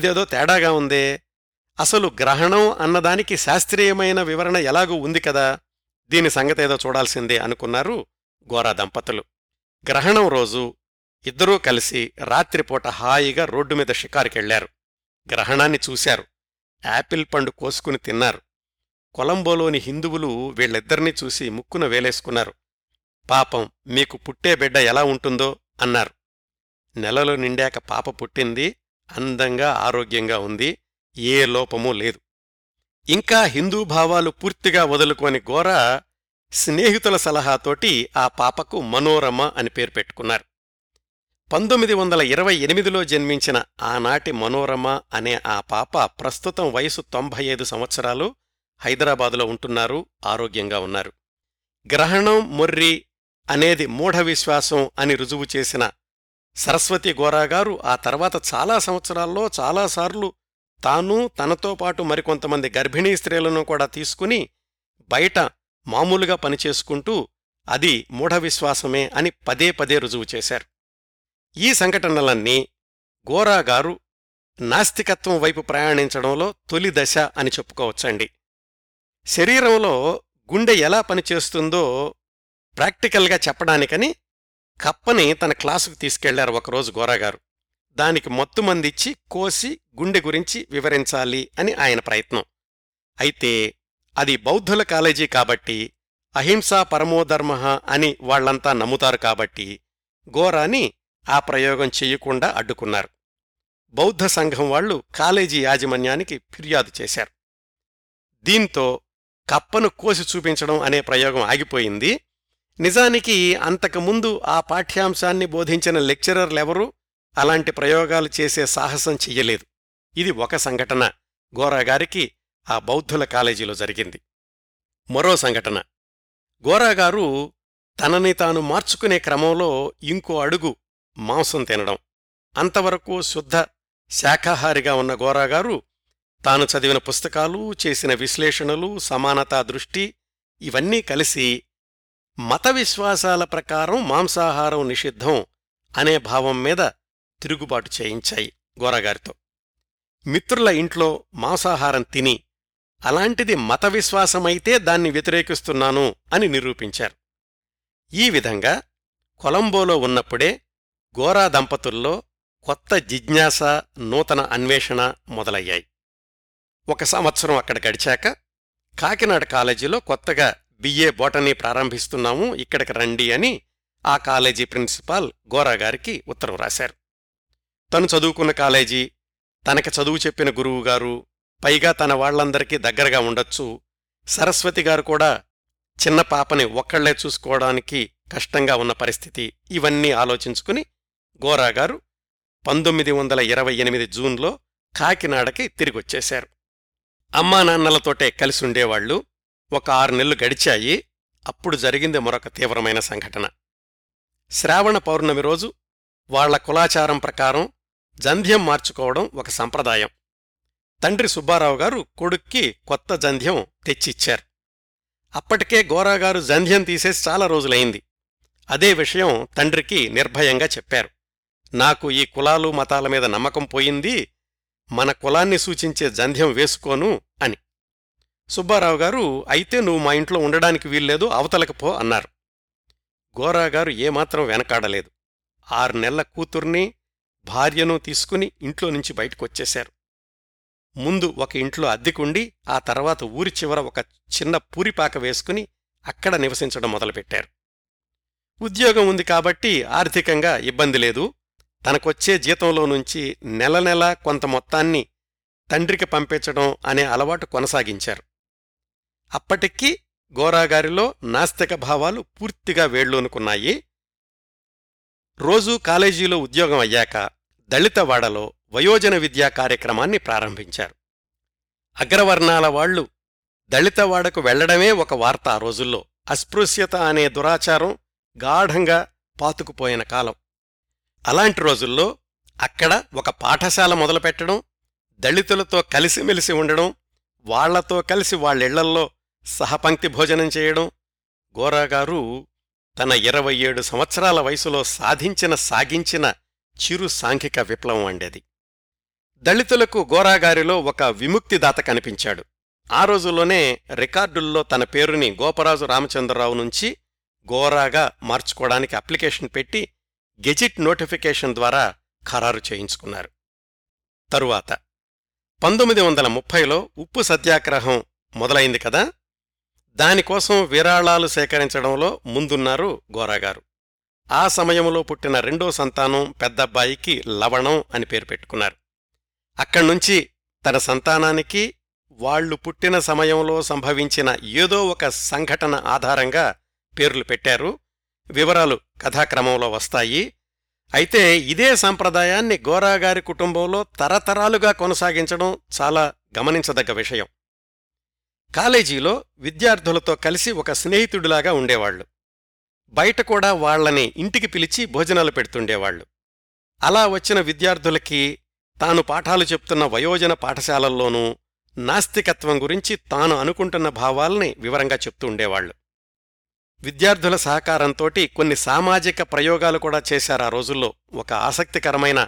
ఇదేదో తేడాగా ఉందే. అసలు గ్రహణం అన్నదానికి శాస్త్రీయమైన వివరణ ఎలాగూ ఉంది కదా, దీని సంగతేదో చూడాల్సిందే అనుకున్నారు గోరా దంపతులు. గ్రహణం రోజు ఇద్దరూ కలిసి రాత్రిపూట హాయిగా రోడ్డు మీద షికారుకెళ్లారు. గ్రహణాన్ని చూశారు, యాపిల్ పండు కోసుకుని తిన్నారు. కొలంబోలోని హిందువులు వీళ్ళిద్దరినీ చూసి ముక్కున వేలేసుకున్నారు. పాపం, మీకు పుట్టే బిడ్డ ఎలా ఉంటుందో అన్నారు. నెలలో నిండాక పాప పుట్టింది. అందంగా, ఆరోగ్యంగా ఉంది, ఏ లోపమూ లేదు. ఇంకా హిందూ భావాలు పూర్తిగా వదులుకోని గోరా స్నేహితుల సలహాతోటి ఆ పాపకు మనోరమ అని పేరు పెట్టుకున్నారు. పంతొమ్మిది వందల ఇరవై ఎనిమిదిలో జన్మించిన ఆనాటి మనోరమ అనే ఆ పాప ప్రస్తుతం వయసు తొంభై ఐదు సంవత్సరాలు. హైదరాబాదులో ఉంటున్నారు, ఆరోగ్యంగా ఉన్నారు. గ్రహణం, మొర్రి అనేది మూఢవిశ్వాసం అని రుజువు చేసిన సరస్వతి గోరాగారు ఆ తర్వాత చాలా సంవత్సరాల్లో చాలాసార్లు తాను, తనతో పాటు మరికొంతమంది గర్భిణీ స్త్రీలను కూడా తీసుకుని బయట మామూలుగా పనిచేసుకుంటూ అది మూఢవిశ్వాసమే అని పదే పదే రుజువు చేశారు. ఈ సంఘటనలన్నీ గోరా గారు నాస్తికత్వం వైపు ప్రయాణించడంలో తొలి దశ అని చెప్పుకోవచ్చండి. శరీరంలో గుండె ఎలా పనిచేస్తుందో ప్రాక్టికల్గా చెప్పడానికని కప్పని తన క్లాసుకు తీసుకెళ్లారు ఒకరోజు గోరాగారు. దానికి మొత్తు మందిచ్చి కోసి గుండె గురించి వివరించాలి అని ఆయన ప్రయత్నం. అయితే అది బౌద్ధుల కాలేజీ కాబట్టి అహింసా పరమోధర్మః అని వాళ్లంతా నమ్ముతారు కాబట్టి గోరాని ఆ ప్రయోగం చెయ్యకుండా అడ్డుకున్నారు. బౌద్ధ సంఘం వాళ్లు కాలేజీ యాజమాన్యానికి ఫిర్యాదు చేశారు. దీంతో కప్పను కోసి చూపించడం అనే ప్రయోగం ఆగిపోయింది. నిజానికి అంతకుముందు ఆ పాఠ్యాంశాన్ని బోధించిన లెక్చరర్లెవరూ అలాంటి ప్రయోగాలు చేసే సాహసం చెయ్యలేదు. ఇది ఒక సంఘటన గోరాగారికి ఆ బౌద్ధుల కాలేజీలో జరిగింది. మరో సంఘటన, గోరాగారు తనని తాను మార్చుకునే క్రమంలో ఇంకో అడుగు మాంసం తినడం. అంతవరకు శుద్ధ శాఖాహారిగా ఉన్న గోరాగారు తాను చదివిన పుస్తకాలు, చేసిన విశ్లేషణలు, సమానతా దృష్టి ఇవన్నీ కలిసి మత విశ్వాసాల ప్రకారం మాంసాహారం నిషిద్ధం అనే భావం మీద తిరుగుబాటు చేయించాయి గోరాగారితో. మిత్రుల ఇంట్లో మాంసాహారం తిని అలాంటిది మత విశ్వాసమైతే దాన్ని వ్యతిరేకిస్తున్నాను అని నిరూపించారు. ఈ విధంగా కొలంబోలో ఉన్నప్పుడే గోరా దంపతుల్లో కొత్త జిజ్ఞాస, నూతన అన్వేషణ మొదలయ్యాయి. ఒక సంవత్సరం అక్కడ గడిచాక కాకినాడ కాలేజీలో కొత్తగా బిఏ బొటనీ ప్రారంభిస్తున్నాము, ఇక్కడికి రండి అని ఆ కాలేజీ ప్రిన్సిపాల్ గోరాగారికి ఉత్తరం రాశారు. తను చదువుకున్న కాలేజీ, తనకి చదువు చెప్పిన గురువుగారు, పైగా తన వాళ్లందరికీ దగ్గరగా ఉండొచ్చు. సరస్వతిగారు కూడా చిన్న పాపని ఒక్కళ్లే చూసుకోవడానికి కష్టంగా ఉన్న పరిస్థితి. ఇవన్నీ ఆలోచించుకుని గోరాగారు పంతొమ్మిది వందల ఇరవై ఎనిమిది జూన్లో కాకినాడకి తిరిగొచ్చేశారు. అమ్మా నాన్నలతోటే కలిసుండేవాళ్లు. ఒక ఆరు నెలలు గడిచాయి. అప్పుడు జరిగింది మరొక తీవ్రమైన సంఘటన. శ్రావణ పౌర్ణమి రోజు వాళ్ల కులాచారం ప్రకారం జంధ్యం మార్చుకోవడం ఒక సంప్రదాయం. తండ్రి సుబ్బారావు గారు కొడుక్కి కొత్త జంధ్యం తెచ్చిచ్చారు. అప్పటికే గోరాగారు జంధ్యం తీసేసి చాలా రోజులైంది. అదే విషయం తండ్రికి నిర్భయంగా చెప్పారు. నాకు ఈ కులాలు మతాల మీద నమ్మకం పోయింది, మన కులాన్ని సూచించే జంధ్యం వేసుకోను అని. సుబ్బారావు గారు అయితే నువ్వు మా ఇంట్లో ఉండడానికి వీల్లేదు, అవతలకు పో అన్నారు. గోరాగారు ఏమాత్రం వెనకాడలేదు. ఆరు నెలల కూతుర్ని, భార్యను తీసుకుని ఇంట్లో నుంచి బయటకొచ్చేశారు. ముందు ఒక ఇంట్లో అద్దెకుండి ఆ తర్వాత ఊరి చివర ఒక చిన్న పూరిపాక వేసుకుని అక్కడ నివసించడం మొదలుపెట్టారు. ఉద్యోగం ఉంది కాబట్టి ఆర్థికంగా ఇబ్బంది లేదు. తనకొచ్చే జీతంలో నుంచి నెల నెలా కొంత మొత్తాన్ని తండ్రికి పంపించడం అనే అలవాటు కొనసాగించారు. అప్పటికీ గోరాగారిలో నాస్తిక భావాలు పూర్తిగా వేళ్లూనుకున్నాయి. రోజూ కాలేజీలో ఉద్యోగం అయ్యాక దళితవాడలో వయోజన విద్యా కార్యక్రమాన్ని ప్రారంభించారు. అగ్రవర్ణాల వాళ్లు దళితవాడకు వెళ్లడమే ఒక వార్త ఆ రోజుల్లో. అస్పృశ్యత అనే దురాచారం గాఢంగా పాతుకుపోయిన కాలం. అలాంటి రోజుల్లో అక్కడ ఒక పాఠశాల మొదలుపెట్టడం, దళితులతో కలిసిమెలిసి ఉండడం, వాళ్లతో కలిసి వాళ్ళిళ్లల్లో సహపంక్తి భోజనం చేయడం గోరాగారు తన ఇరవై ఏడు సంవత్సరాల వయసులో సాధించిన సాగించిన చిరు సాంఘిక విప్లవం అండేది. దళితులకు గోరాగారిలో ఒక విముక్తిదాత కనిపించాడు. ఆ రోజుల్లోనే రికార్డుల్లో తన పేరుని గోపరాజు రామచంద్రరావు నుంచి గోరాగా మార్చుకోవడానికి అప్లికేషన్ పెట్టి గెజిట్ నోటిఫికేషన్ ద్వారా ఖరారు చేయించుకున్నారు. తరువాత పంతొమ్మిది వందల ముప్పైలో ఉప్పు సత్యాగ్రహం మొదలైంది కదా, దానికోసం విరాళాలు సేకరించడంలో ముందున్నారు గోరాగారు. ఆ సమయంలో పుట్టిన రెండో సంతానం పెద్దబ్బాయికి లవణం అని పేరు పెట్టుకున్నారు. అక్కడ్నుంచి తన సంతానానికి వాళ్లు పుట్టిన సమయంలో సంభవించిన ఏదో ఒక సంఘటన ఆధారంగా పేర్లు పెట్టారు. వివరాలు కథాక్రమంలో వస్తాయి. అయితే ఇదే సంప్రదాయాన్ని గోరాగారి కుటుంబంలో తరతరాలుగా కొనసాగించడం చాలా గమనించదగ్గ విషయం. కాలేజీలో విద్యార్థులతో కలిసి ఒక స్నేహితుడిలాగా ఉండేవాళ్లు. బయట కూడా వాళ్లని ఇంటికి పిలిచి భోజనాలు పెడుతుండేవాళ్లు. అలా వచ్చిన విద్యార్థులకి తాను పాఠాలు చెప్తున్న వయోజన పాఠశాలల్లోనూ నాస్తికత్వం గురించి తాను అనుకుంటున్న భావాల్ని వివరంగా చెప్తూ ఉండేవాళ్లు. విద్యార్థుల సహకారంతోటి కొన్ని సామాజిక ప్రయోగాలు కూడా చేశారు ఆ రోజుల్లో. ఒక ఆసక్తికరమైన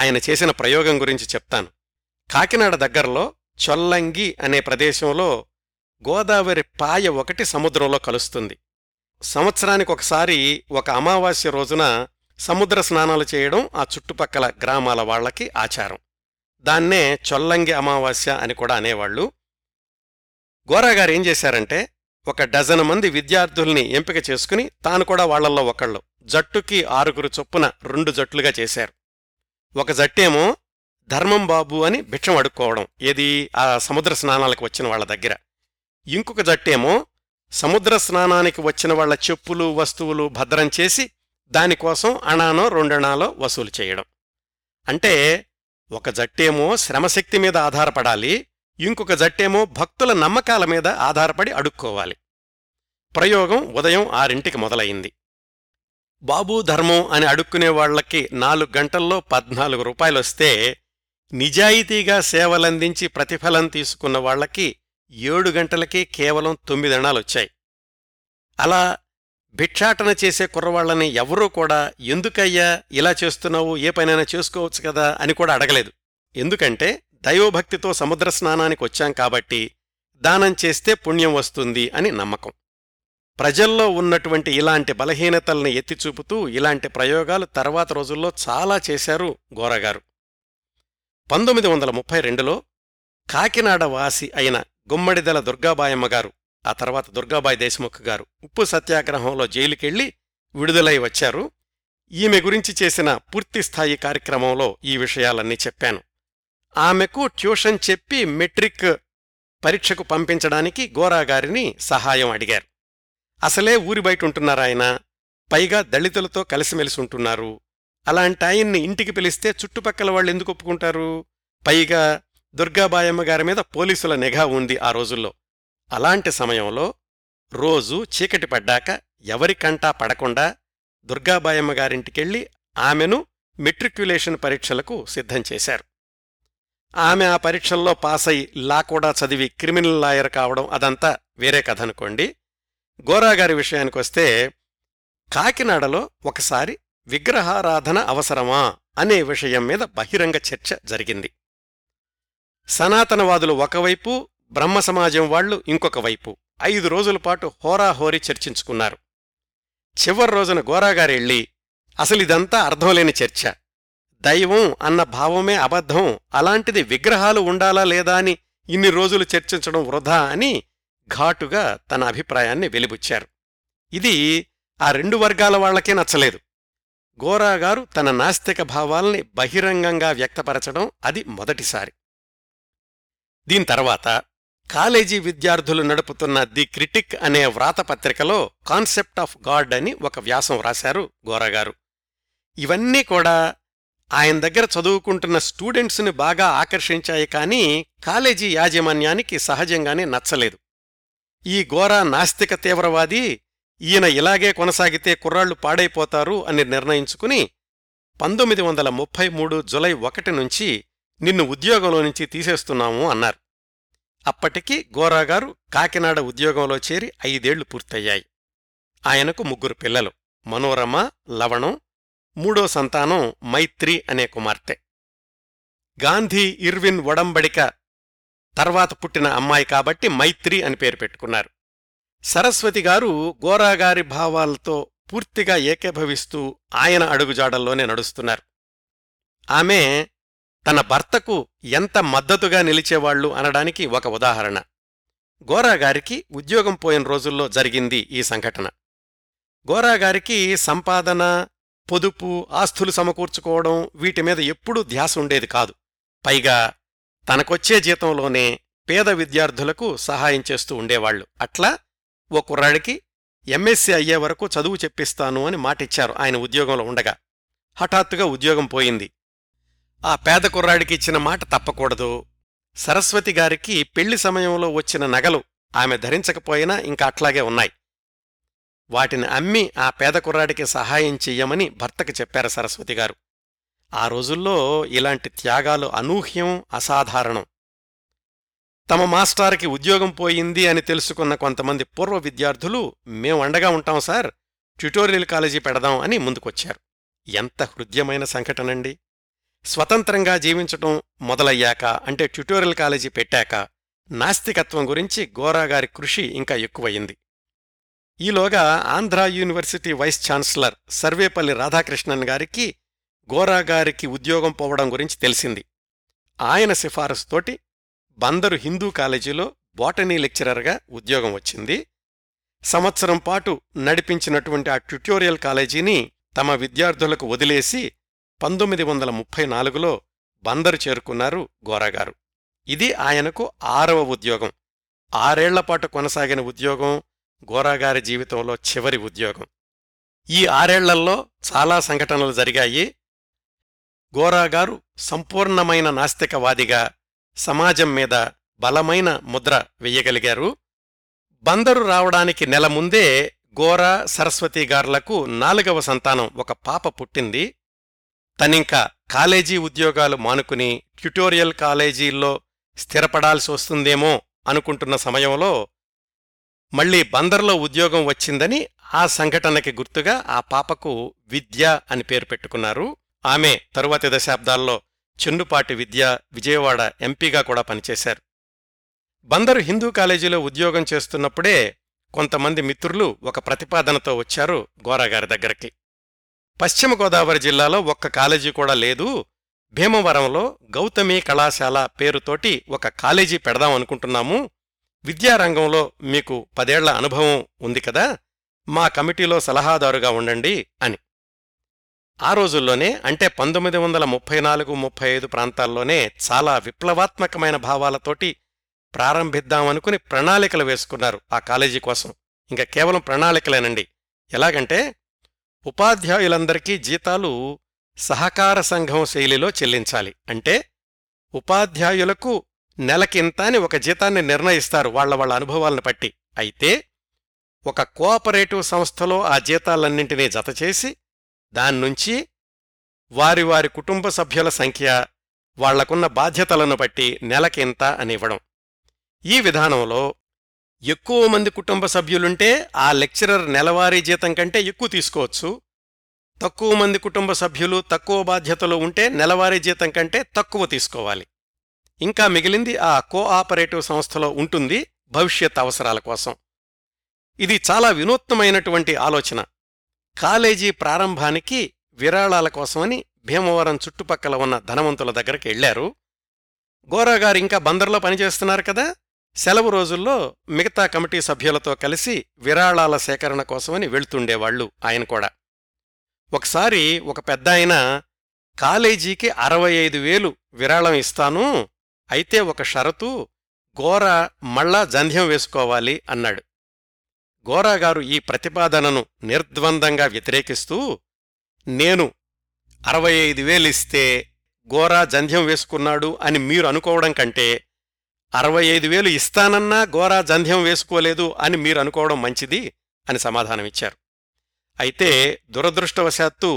ఆయన చేసిన ప్రయోగం గురించి చెప్తాను. కాకినాడ దగ్గరలో చొల్లంగి అనే ప్రదేశంలో గోదావరి పాయ ఒకటి సముద్రంలో కలుస్తుంది. సంవత్సరానికొకసారి ఒక అమావాస్య రోజున సముద్ర స్నానాలు చేయడం ఆ చుట్టుపక్కల గ్రామాల వాళ్లకి ఆచారం. దాన్నే చొల్లంగి అమావాస్య అని కూడా అనేవాళ్లు. గోరాగారేం చేశారంటే, ఒక డజన్ మంది విద్యార్థుల్ని ఎంపిక చేసుకుని తాను కూడా వాళ్లల్లో ఒకళ్ళు, జట్టుకి ఆరుగురు చొప్పున రెండు జట్లుగా చేశారు. ఒక జట్టేమో ధర్మం బాబు అని భిక్షం అడుక్కోవడం, ఏది ఆ సముద్ర స్నానాలకు వచ్చిన వాళ్ల దగ్గర. ఇంకొక జట్టేమో సముద్ర స్నానానికి వచ్చిన వాళ్ల చెప్పులు వస్తువులు భద్రం చేసి దానికోసం అణానో రెండణాలో వసూలు చేయడం. అంటే ఒక జట్టేమో శ్రమశక్తి మీద ఆధారపడాలి, ఇంకొక జట్టేమో భక్తుల నమ్మకాల మీద ఆధారపడి అడుక్కోవాలి. ప్రయోగం ఉదయం ఆరింటికి మొదలయింది. బాబూ ధర్మం అని అడుక్కునేవాళ్లకి నాలుగు గంటల్లో పద్నాలుగు రూపాయలొస్తే, నిజాయితీగా సేవలందించి ప్రతిఫలం తీసుకున్న వాళ్లకి ఏడు గంటలకి కేవలం తొమ్మిదణాలొచ్చాయి. అలా భిక్షాటన చేసే కుర్రవాళ్లని ఎవరూ కూడా ఎందుకయ్యా ఇలా చేస్తున్నావు, ఏ పనైనా చేసుకోవచ్చు కదా అని కూడా అడగలేదు. ఎందుకంటే దైవభక్తితో సముద్ర స్నానానికి వచ్చాం కాబట్టి దానం చేస్తే పుణ్యం వస్తుంది అని నమ్మకం. ప్రజల్లో ఉన్నటువంటి ఇలాంటి బలహీనతల్ని ఎత్తిచూపుతూ ఇలాంటి ప్రయోగాలు తర్వాత రోజుల్లో చాలా చేశారు గోరగారు. పంతొమ్మిది వందల ముప్పై రెండులో కాకినాడ వాసి అయిన గుమ్మడిదల దుర్గాబాయమ్మ గారు, ఆ తర్వాత దుర్గాబాయి దేశ్ముఖ్ గారు ఉప్పు సత్యాగ్రహంలో జైలుకెళ్లి విడుదలై వచ్చారు. ఈమె గురించి చేసిన పూర్తిస్థాయి కార్యక్రమంలో ఈ విషయాలన్నీ చెప్పాను. ఆమెకు ట్యూషన్ చెప్పి మెట్రిక్ పరీక్షకు పంపించడానికి గోరాగారిని సహాయం అడిగారు. అసలే ఊరి బయట ఉంటున్నారాయన, పైగా దళితులతో కలిసిమెలిసి ఉంటున్నారు. అలాంటాయన్ని ఇంటికి పిలిస్తే చుట్టుపక్కల వాళ్ళు ఎందుకు ఒప్పుకుంటారు? పైగా దుర్గాబాయమ్మ గారి మీద పోలీసుల నిఘా ఉంది ఆ రోజుల్లో. అలాంటి సమయంలో రోజూ చీకటి పడ్డాక ఎవరికంటా పడకుండా దుర్గాబాయమ్మ గారింటికెళ్ళి ఆమెను మెట్రిక్యులేషన్ పరీక్షలకు సిద్ధం చేశారు. ఆమె ఆ పరీక్షల్లో పాసై లా కూడా చదివి క్రిమినల్ లాయర్ కావడం అదంతా వేరే కథ అనుకోండి. గోరాగారి విషయానికొస్తే, కాకినాడలో ఒకసారి విగ్రహారాధన అవసరమా అనే విషయం మీద బహిరంగ చర్చ జరిగింది. సనాతనవాదులు ఒకవైపు, బ్రహ్మ సమాజం వాళ్లు ఇంకొక వైపు ఐదు రోజులపాటు హోరాహోరీ చర్చించుకున్నారు. చివరి రోజున గోరాగారెళ్ళి, అసలిదంతా అర్థంలేని చర్చ, దైవం అన్న భావమే అబద్ధం, అలాంటిది విగ్రహాలు ఉండాలా లేదా అని ఇన్ని రోజులు చర్చించడం వృధా అని ఘాటుగా తన అభిప్రాయాన్ని వెలిబుచ్చారు. ఇది ఆ రెండు వర్గాల వాళ్లకే నచ్చలేదు. గోరాగారు తన నాస్తిక భావాల్ని బహిరంగంగా వ్యక్తపరచడం అది మొదటిసారి. దీని తర్వాత కాలేజీ విద్యార్థులు నడుపుతున్న ది క్రిటిక్ అనే వ్రాతపత్రికలో కాన్సెప్ట్ ఆఫ్ గాడ్ అని ఒక వ్యాసం రాశారు గోరాగారు. ఇవన్నీ కూడా ఆయన దగ్గర చదువుకుంటున్న స్టూడెంట్స్ని బాగా ఆకర్షించాయి, కానీ కాలేజీ యాజమాన్యానికి సహజంగానే నచ్చలేదు. ఈ గోరా నాస్తిక తీవ్రవాది, ఈయన ఇలాగే కొనసాగితే కుర్రాళ్లు పాడైపోతారు అని నిర్ణయించుకుని పంతొమ్మిది వందల ముప్పై మూడు జులై ఒకటి నుంచి నిన్ను ఉద్యోగంలో నుంచి తీసేస్తున్నాము అన్నారు. అప్పటికి గోరాగారు కాకినాడ ఉద్యోగంలో చేరి ఐదేళ్లు పూర్తయ్యాయి. ఆయనకు ముగ్గురు పిల్లలు, మనోరమ, లవణం, మూడో సంతానం మైత్రి అనే కుమార్తె. గాంధీ ఇర్విన్ ఒడంబడిక తర్వాత పుట్టిన అమ్మాయి కాబట్టి మైత్రి అని పేరు పెట్టుకున్నారు. సరస్వతి గారు గోరాగారి భావాలతో పూర్తిగా ఏకీభవిస్తూ ఆయన అడుగుజాడల్లోనే నడుస్తున్నారు. ఆమె తన భర్తకు ఎంత మద్దతుగా నిలిచేవాళ్లు అనడానికి ఒక ఉదాహరణ. గోరాగారికి ఉద్యోగం పోయిన రోజుల్లో జరిగింది ఈ సంఘటన. గోరాగారికి సంపాదన, పొదుపు, ఆస్తులు సమకూర్చుకోవడం వీటిమీద ఎప్పుడూ ధ్యాస ఉండేది కాదు. పైగా తనకొచ్చే జీతంలోనే పేద విద్యార్థులకు సహాయం చేస్తూ ఉండేవాళ్లు. అట్లా ఓ కుర్రాడికి ఎంఎస్సీ అయ్యే వరకు చదువు చెప్పిస్తాను అని మాటిచ్చారు ఆయన ఉద్యోగంలో ఉండగా. హఠాత్తుగా ఉద్యోగం పోయింది. ఆ పేద కుర్రాడికి ఇచ్చిన మాట తప్పకూడదు. సరస్వతి గారికి పెళ్లి సమయంలో వచ్చిన నగలు ఆమె ధరించకపోయినా ఇంకా అట్లాగే ఉన్నాయి. వాటిని అమ్మి ఆ పేద కుర్రాడికి సహాయం చెయ్యమని భర్తకు చెప్పారు సరస్వతి గారు. ఆ రోజుల్లో ఇలాంటి త్యాగాలు అనూహ్యం, అసాధారణం. తమ మాస్టార్కి ఉద్యోగం పోయింది అని తెలుసుకున్న కొంతమంది పూర్వ విద్యార్థులు, మేం అండగా ఉంటాం సార్, ట్యుటోరియల్ కాలేజీ పెడదాం అని ముందుకొచ్చారు. ఎంత హృద్యమైన సంఘటనండి! స్వతంత్రంగా జీవించటం మొదలయ్యాక, అంటే ట్యుటోరియల్ కాలేజీ పెట్టాక, నాస్తికత్వం గురించి గోరాగారి కృషి ఇంకా ఎక్కువయింది. ఈలోగా Andhra university vice chancellor Sarvepalli Radhakrishnan గారికి గోరాగారికి ఉద్యోగం పోవడం గురించి తెలిసింది. ఆయన సిఫారసుతోటి బందరు హిందూ కాలేజీలో బాటనీ లెక్చరర్గా ఉద్యోగం వచ్చింది. సంవత్సరం పాటు నడిపించినటువంటి ఆ ట్యుటోరియల్ కాలేజీని తమ విద్యార్థులకు వదిలేసి పంతొమ్మిది వందల ముప్పై నాలుగులో బందరు చేరుకున్నారు గోరాగారు. ఇది ఆయనకు ఆరవ ఉద్యోగం. ఆరేళ్లపాటు కొనసాగిన ఉద్యోగం గోరాగారి జీవితంలో చివరి ఉద్యోగం. ఈ ఆరేళ్లల్లో చాలా సంఘటనలు జరిగాయి. గోరాగారు సంపూర్ణమైన నాస్తికవాదిగా సమాజం మీద బలమైన ముద్ర వెయ్యగలిగారు. బందరు రావడానికి నెల ముందే గోరా సరస్వతీగార్లకు నాలుగవ సంతానం, ఒక పాప పుట్టింది. తనింకా కాలేజీ ఉద్యోగాలు మానుకుని ట్యుటోరియల్ కాలేజీల్లో స్థిరపడాల్సి వస్తుందేమో అనుకుంటున్న సమయంలో మళ్లీ బందర్లో ఉద్యోగం వచ్చిందని ఆ సంఘటనకి గుర్తుగా ఆ పాపకు విద్య అని పేరు పెట్టుకున్నారు. ఆమె తరువాతి దశాబ్దాల్లో చెన్నుపాటి విద్య విజయవాడ ఎంపీగా కూడా పనిచేశారు. బందరు హిందూ కాలేజీలో ఉద్యోగం చేస్తున్నప్పుడే కొంతమంది మిత్రులు ఒక ప్రతిపాదనతో వచ్చారు గోరాగారి దగ్గరికి. పశ్చిమ గోదావరి జిల్లాలో ఒక్క కాలేజీ కూడా లేదు, భీమవరంలో గౌతమి కళాశాల పేరుతోటి ఒక కాలేజీ పెడదాం అనుకుంటున్నాము, విద్యారంగంలో మీకు పదేళ్ల అనుభవం ఉంది కదా, మా కమిటీలో సలహాదారుగా ఉండండి అని. ఆ రోజుల్లోనే, అంటే పంతొమ్మిది వందల ముప్పై నాలుగు ముప్పై ఐదు ప్రాంతాల్లోనే చాలా విప్లవాత్మకమైన భావాలతోటి ప్రారంభిద్దామనుకుని ప్రణాళికలు వేసుకున్నారు ఆ కాలేజీ కోసం. ఇంకా కేవలం ప్రణాళికలేనండి. ఎలాగంటే, ఉపాధ్యాయులందరికీ జీతాలు సహకార సంఘం శైలిలో చెల్లించాలి. అంటే ఉపాధ్యాయులకు నెలకింత అని ఒక జీతాన్ని నిర్ణయిస్తారు వాళ్ల వాళ్ల అనుభవాలను బట్టి. అయితే ఒక కోఆపరేటివ్ సంస్థలో ఆ జీతాలన్నింటినీ జతచేసి దాన్నుంచి వారి వారి కుటుంబ సభ్యుల సంఖ్య, వాళ్లకున్న బాధ్యతలను బట్టి నెలకింత అనివ్వడం. ఈ విధానంలో ఎక్కువ మంది కుటుంబ సభ్యులుంటే ఆ లెక్చరర్ నెలవారీ జీతం కంటే ఎక్కువ తీసుకోవచ్చు, తక్కువ మంది కుటుంబ సభ్యులు తక్కువ బాధ్యతలు ఉంటే నెలవారీ జీతం కంటే తక్కువ తీసుకోవాలి. ఇంకా మిగిలింది ఆ కోఆపరేటివ్ సంస్థలో ఉంటుంది భవిష్యత్ అవసరాల కోసం. ఇది చాలా వినూత్నమైనటువంటి ఆలోచన. కాలేజీ ప్రారంభానికి విరాళాల కోసమని భీమవరం చుట్టుపక్కల ఉన్న ధనవంతుల దగ్గరికి వెళ్లారు. గోరాగారు ఇంకా బందర్లో పనిచేస్తున్నారు కదా, సెలవు రోజుల్లో మిగతా కమిటీ సభ్యులతో కలిసి విరాళాల సేకరణ కోసమని వెళ్తుండేవాళ్లు ఆయన కూడా. ఒకసారి ఒక పెద్ద ఆయన కాలేజీకి అరవై ఐదు వేలు విరాళం ఇస్తాను, అయితే ఒక షరతు, గోరా మళ్ళా జంధ్యం వేసుకోవాలి అన్నాడు. గోరాగారు ఈ ప్రతిపాదనను నిర్ద్వందంగా వ్యతిరేకిస్తూ, నేను అరవై ఐదు వేలిస్తే గోరా జంధ్యం వేసుకున్నాడు అని మీరు అనుకోవడం కంటే, అరవై ఐదు వేలు ఇస్తానన్నా గోరా జంధ్యం వేసుకోలేదు అని మీరు అనుకోవడం మంచిది అని సమాధానమిచ్చారు. అయితే దురదృష్టవశాత్తు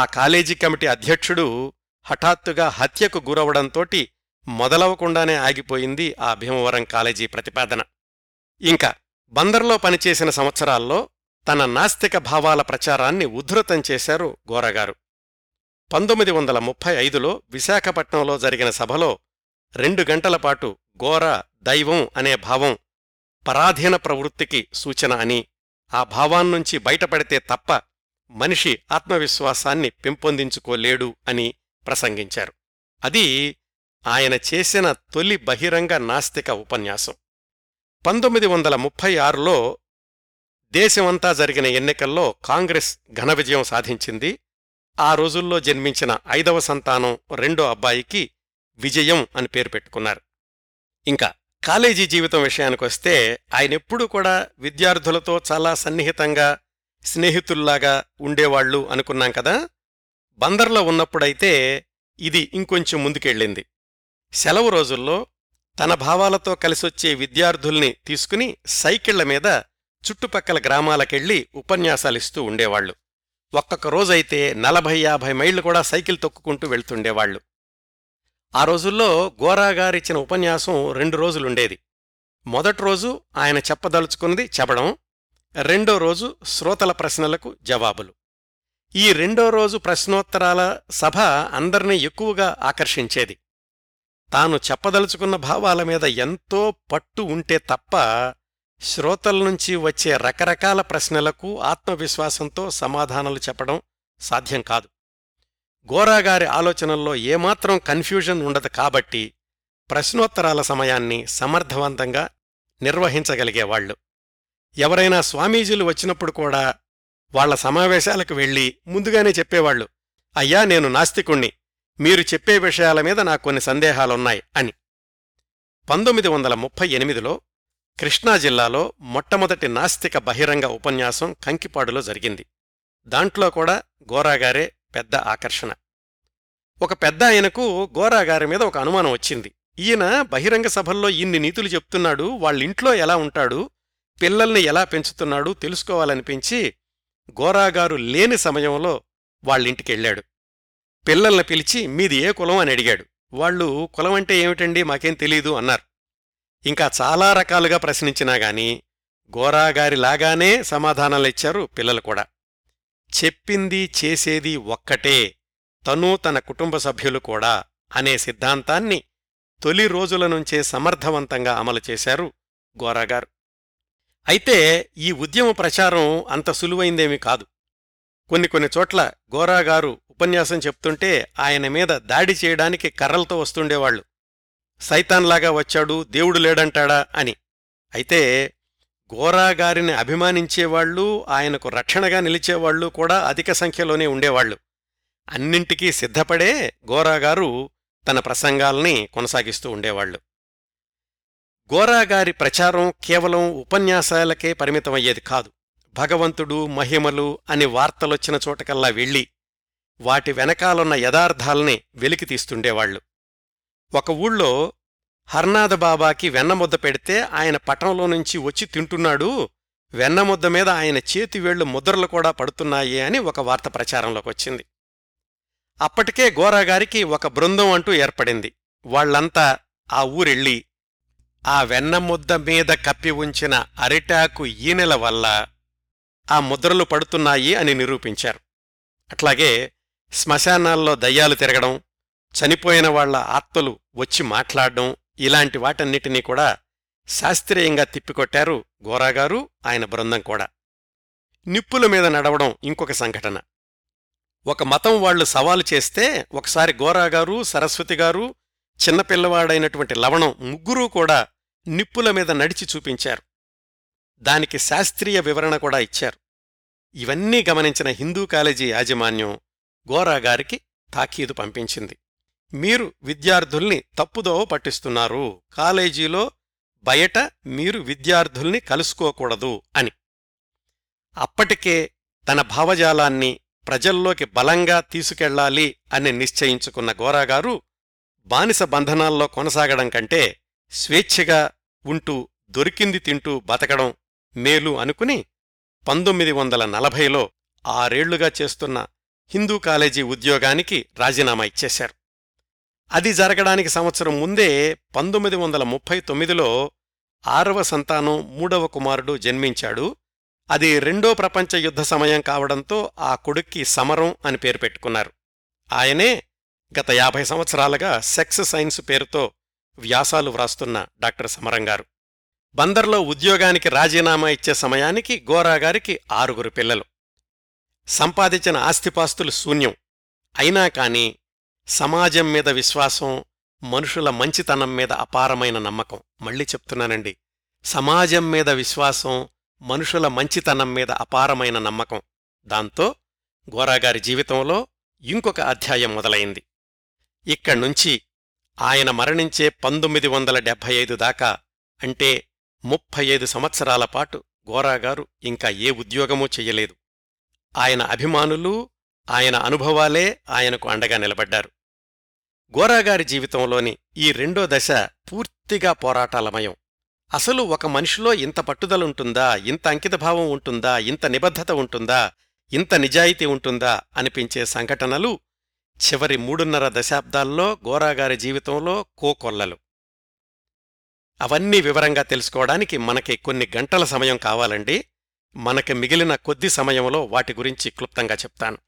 ఆ కాలేజీ కమిటీ అధ్యక్షుడు హఠాత్తుగా హత్యకు గురవడంతోటి మొదలవకుండానే ఆగిపోయింది ఆ భీమవరం కాలేజీ ప్రతిపాదన. ఇంకా బందర్లో పనిచేసిన సంవత్సరాల్లో తన నాస్తిక భావాల ప్రచారాన్ని ఉద్ధృతం చేశారు గోరాగారు. పంతొమ్మిది వందల ముప్పై ఐదులో విశాఖపట్నంలో జరిగిన సభలో రెండు గంటల పాటు గోరా దైవం అనే భావం పరాధీన ప్రవృత్తికి సూచన అని, ఆ భావాన్నుంచి బయటపడితే తప్ప మనిషి ఆత్మవిశ్వాసాన్ని పెంపొందించుకోలేడు అని ప్రసంగించారు. అది ఆయన చేసిన తొలి బహిరంగ నాస్తిక ఉపన్యాసం. పంతొమ్మిది వందల ముప్పై ఆరులో దేశమంతా జరిగిన ఎన్నికల్లో కాంగ్రెస్ ఘన విజయం సాధించింది. ఆ రోజుల్లో జన్మించిన ఐదవ సంతానం రెండో అబ్బాయికి విజయం అని పేరు పెట్టుకున్నారు. ఇంకా కాలేజీ జీవితం విషయానికొస్తే, ఆయనెప్పుడూ కూడా విద్యార్థులతో చాలా సన్నిహితంగా స్నేహితుల్లాగా ఉండేవాళ్లు అనుకున్నాం కదా. బందర్లో ఉన్నప్పుడైతే ఇది ఇంకొంచెం ముందుకెళ్ళింది. సెలవు రోజుల్లో తన భావాలతో కలిసొచ్చే విద్యార్థుల్ని తీసుకుని సైకిళ్ల మీద చుట్టుపక్కల గ్రామాలకెళ్లి ఉపన్యాసాలిస్తూ ఉండేవాళ్లు. ఒక్కొక్క రోజైతే నలభై యాభై మైళ్లు కూడా సైకిల్ తొక్కుకుంటూ వెళ్తుండేవాళ్లు. ఆ రోజుల్లో గోరాగారిచ్చిన ఉపన్యాసం రెండు రోజులుండేది. మొదటి రోజు ఆయన చెప్పదలుచుకున్నది చెప్పడం, రెండో రోజు శ్రోతల ప్రశ్నలకు జవాబులు. ఈ రెండో రోజు ప్రశ్నోత్తరాల సభ అందర్నీ ఎక్కువగా ఆకర్షించేది. తాను చెప్పదలుచుకున్న భావాల మీద ఎంతో పట్టు ఉంటే తప్ప శ్రోతల నుంచి వచ్చే రకరకాల ప్రశ్నలకు ఆత్మవిశ్వాసంతో సమాధానాలు చెప్పడం సాధ్యం కాదు. గోరాగారి ఆలోచనల్లో ఏమాత్రం కన్ఫ్యూజన్ ఉండదు కాబట్టి ప్రశ్నోత్తరాల సమయాన్ని సమర్థవంతంగా నిర్వహించగలిగేవాళ్లు. ఎవరైనా స్వామీజీలు వచ్చినప్పుడు కూడా వాళ్ల సమావేశాలకు వెళ్లి ముందుగానే చెప్పేవాళ్లు, అయ్యా నేను నాస్తికుణ్ణి, మీరు చెప్పే విషయాల మీద నాకు కొన్ని సందేహాలున్నాయి అని. పంతొమ్మిది వందల ముప్పై ఎనిమిదిలో కృష్ణా జిల్లాలో మొట్టమొదటి నాస్తిక బహిరంగ ఉపన్యాసం కంకిపాడులో జరిగింది. దాంట్లో కూడా గోరాగారే పెద్ద ఆకర్షణ. ఒక పెద్ద ఆయనకు గోరాగారి మీద ఒక అనుమానం వచ్చింది. ఈయన బహిరంగ సభల్లో ఇన్ని నీతులు చెప్తున్నాడు, వాళ్ళింట్లో ఎలా ఉంటాడు, పిల్లల్ని ఎలా పెంచుతున్నాడు తెలుసుకోవాలనిపించి గోరాగారు లేని సమయంలో వాళ్ళింటికెళ్లాడు. పిల్లల్ని పిలిచి మీది ఏ కులం అని అడిగాడు. వాళ్ళు కులమంటే ఏమిటండి మాకేం తెలీదు అన్నారు. ఇంకా చాలా రకాలుగా ప్రశ్నించినా గాని గోరాగారిలాగానే సమాధానాలిచ్చారు పిల్లలు కూడా. చెప్పింది చేసేది ఒక్కటే, తను తన కుటుంబ సభ్యులు కూడా అనే సిద్ధాంతాన్ని తొలి రోజుల నుంచే సమర్థవంతంగా అమలు చేశారు గోరాగారు. అయితే ఈ ఉద్యమ ప్రచారం అంత సులువైందేమీ కాదు. కొన్ని కొన్ని చోట్ల గోరాగారు ఉపన్యాసం చెప్తుంటే ఆయన మీద దాడి చేయడానికి కర్రలతో వస్తుండేవాళ్లు. సైతాన్లాగా వచ్చాడు, దేవుడు లేడంటాడా అని. అయితే గోరాగారిని అభిమానించేవాళ్లు, ఆయనకు రక్షణగా నిలిచేవాళ్లు కూడా అధిక సంఖ్యలోనే ఉండేవాళ్లు. అన్నింటికీ సిద్ధపడే గోరాగారు తన ప్రసంగాల్ని కొనసాగిస్తూ ఉండేవాళ్లు. గోరాగారి ప్రచారం కేవలం ఉపన్యాసాలకే పరిమితమయ్యేది కాదు. భగవంతుడు, మహిమలు అని వార్తలొచ్చిన చోటకల్లా వెళ్లి వాటి వెనకాలన్న యథార్థాల్ని వెలికితీస్తుండేవాళ్లు. ఒక ఊళ్ళో హర్నాథ బాబాకి వెన్నముద్ద పెడితే ఆయన పటంలో నుంచి వచ్చి తింటున్నాడు, వెన్నముద్ద మీద ఆయన చేతివేళ్లు ముద్రలు కూడా పడుతున్నాయి అని ఒక వార్త ప్రచారంలోకొచ్చింది. అప్పటికే గోరాగారికి ఒక బృందం అంటూ ఏర్పడింది. వాళ్లంతా ఆ ఊరెళ్ళి ఆ వెన్నముద్ద మీద కప్పి ఉంచిన అరిటాకు ఈనెల వల్ల ఆ ముద్రలు పడుతున్నాయి అని నిరూపించారు. అట్లాగే శ్మశానాల్లో దయ్యాలు తిరగడం, చనిపోయిన వాళ్ల ఆత్మలు వచ్చి మాట్లాడడం, ఇలాంటి వాటన్నిటినీ కూడా శాస్త్రీయంగా తిప్పికొట్టారు గోరాగారు, ఆయన బృందం కూడా. నిప్పుల మీద నడవడం ఇంకొక సంఘటన. ఒక మతం వాళ్లు సవాలు చేస్తే ఒకసారి గోరాగారు, సరస్వతిగారు, చిన్నపిల్లవాడైనటువంటి లవణం ముగ్గురూ కూడా నిప్పుల మీద నడిచి చూపించారు. దానికి శాస్త్రీయ వివరణ కూడా ఇచ్చారు. ఇవన్నీ గమనించిన హిందూ కాలేజీ యాజమాన్యం గోరాగారికి తాకీదు పంపించింది. మీరు విద్యార్థుల్ని తప్పుదోవ పట్టిస్తున్నారు, కాలేజీలో బయట మీరు విద్యార్థుల్ని కలుసుకోకూడదు అని. అప్పటికే తన భావజాలాన్ని ప్రజల్లోకి బలంగా తీసుకెళ్లాలి అని నిశ్చయించుకున్న గోరాగారు బానిస బంధనాల్లో కొనసాగడం కంటే స్వేచ్ఛగా ఉంటూ దొరికింది తింటూ బతకడం మేలు అనుకుని పంతొమ్మిది వందల నలభైలో ఆరేళ్లుగా చేస్తున్న హిందూ కాలేజీ ఉద్యోగానికి రాజీనామా ఇచ్చేశారు. అది జరగడానికి సంవత్సరం ముందే పంతొమ్మిది వందల ముప్పై తొమ్మిదిలో ఆరవ సంతానం మూడవ కుమారుడు జన్మించాడు. అది రెండో ప్రపంచ యుద్ధ సమయం కావడంతో ఆ కొడుక్కి సమరం అని పేరు పెట్టుకున్నారు. ఆయనే గత యాభై సంవత్సరాలుగా సెక్స్ సైన్స్ పేరుతో వ్యాసాలు వ్రాస్తున్న డాక్టర్ సమరం గారు. బందర్లో ఉద్యోగానికి రాజీనామా ఇచ్చే సమయానికి గోరాగారికి ఆరుగురు పిల్లలు. సంపాదించిన ఆస్తిపాస్తులు శూన్యం. అయినా కాని సమాజం మీద విశ్వాసం, మనుషుల మంచితనం మీద అపారమైన నమ్మకం. మళ్ళీ చెప్తున్నానండి, సమాజం మీద విశ్వాసం, మనుషుల మంచితనం మీద అపారమైన నమ్మకం. దాంతో గోరాగారి జీవితంలో ఇంకొక అధ్యాయం మొదలైంది. ఇక్కడ్నుంచి ఆయన మరణించే పంతొమ్మిది వందల డెబ్భై ఐదు దాకా, అంటే ముప్పై ఐదు సంవత్సరాల పాటు గోరాగారు ఇంకా ఏ ఉద్యోగమూ చెయ్యలేదు. ఆయన అభిమానులు, ఆయన అనుభవాలే ఆయనకు అండగా నిలబడ్డారు. గోరాగారి జీవితంలోని ఈ రెండో దశ పూర్తిగా పోరాటాలమయం. అసలు ఒక మనిషిలో ఇంత పట్టుదలుంటుందా, ఇంత అంకితభావం ఉంటుందా, ఇంత నిబద్ధత ఉంటుందా, ఇంత నిజాయితీ ఉంటుందా అనిపించే సంఘటనలు చివరి మూడున్నర దశాబ్దాల్లో గోరాగారి జీవితంలో కోకొల్లలు. అవన్నీ వివరంగా తెలుసుకోవడానికి మనకి కొన్ని గంటల సమయం కావాలండి. మనకి మిగిలిన కొద్ది సమయంలో వాటి గురించి క్లుప్తంగా చెప్తాను.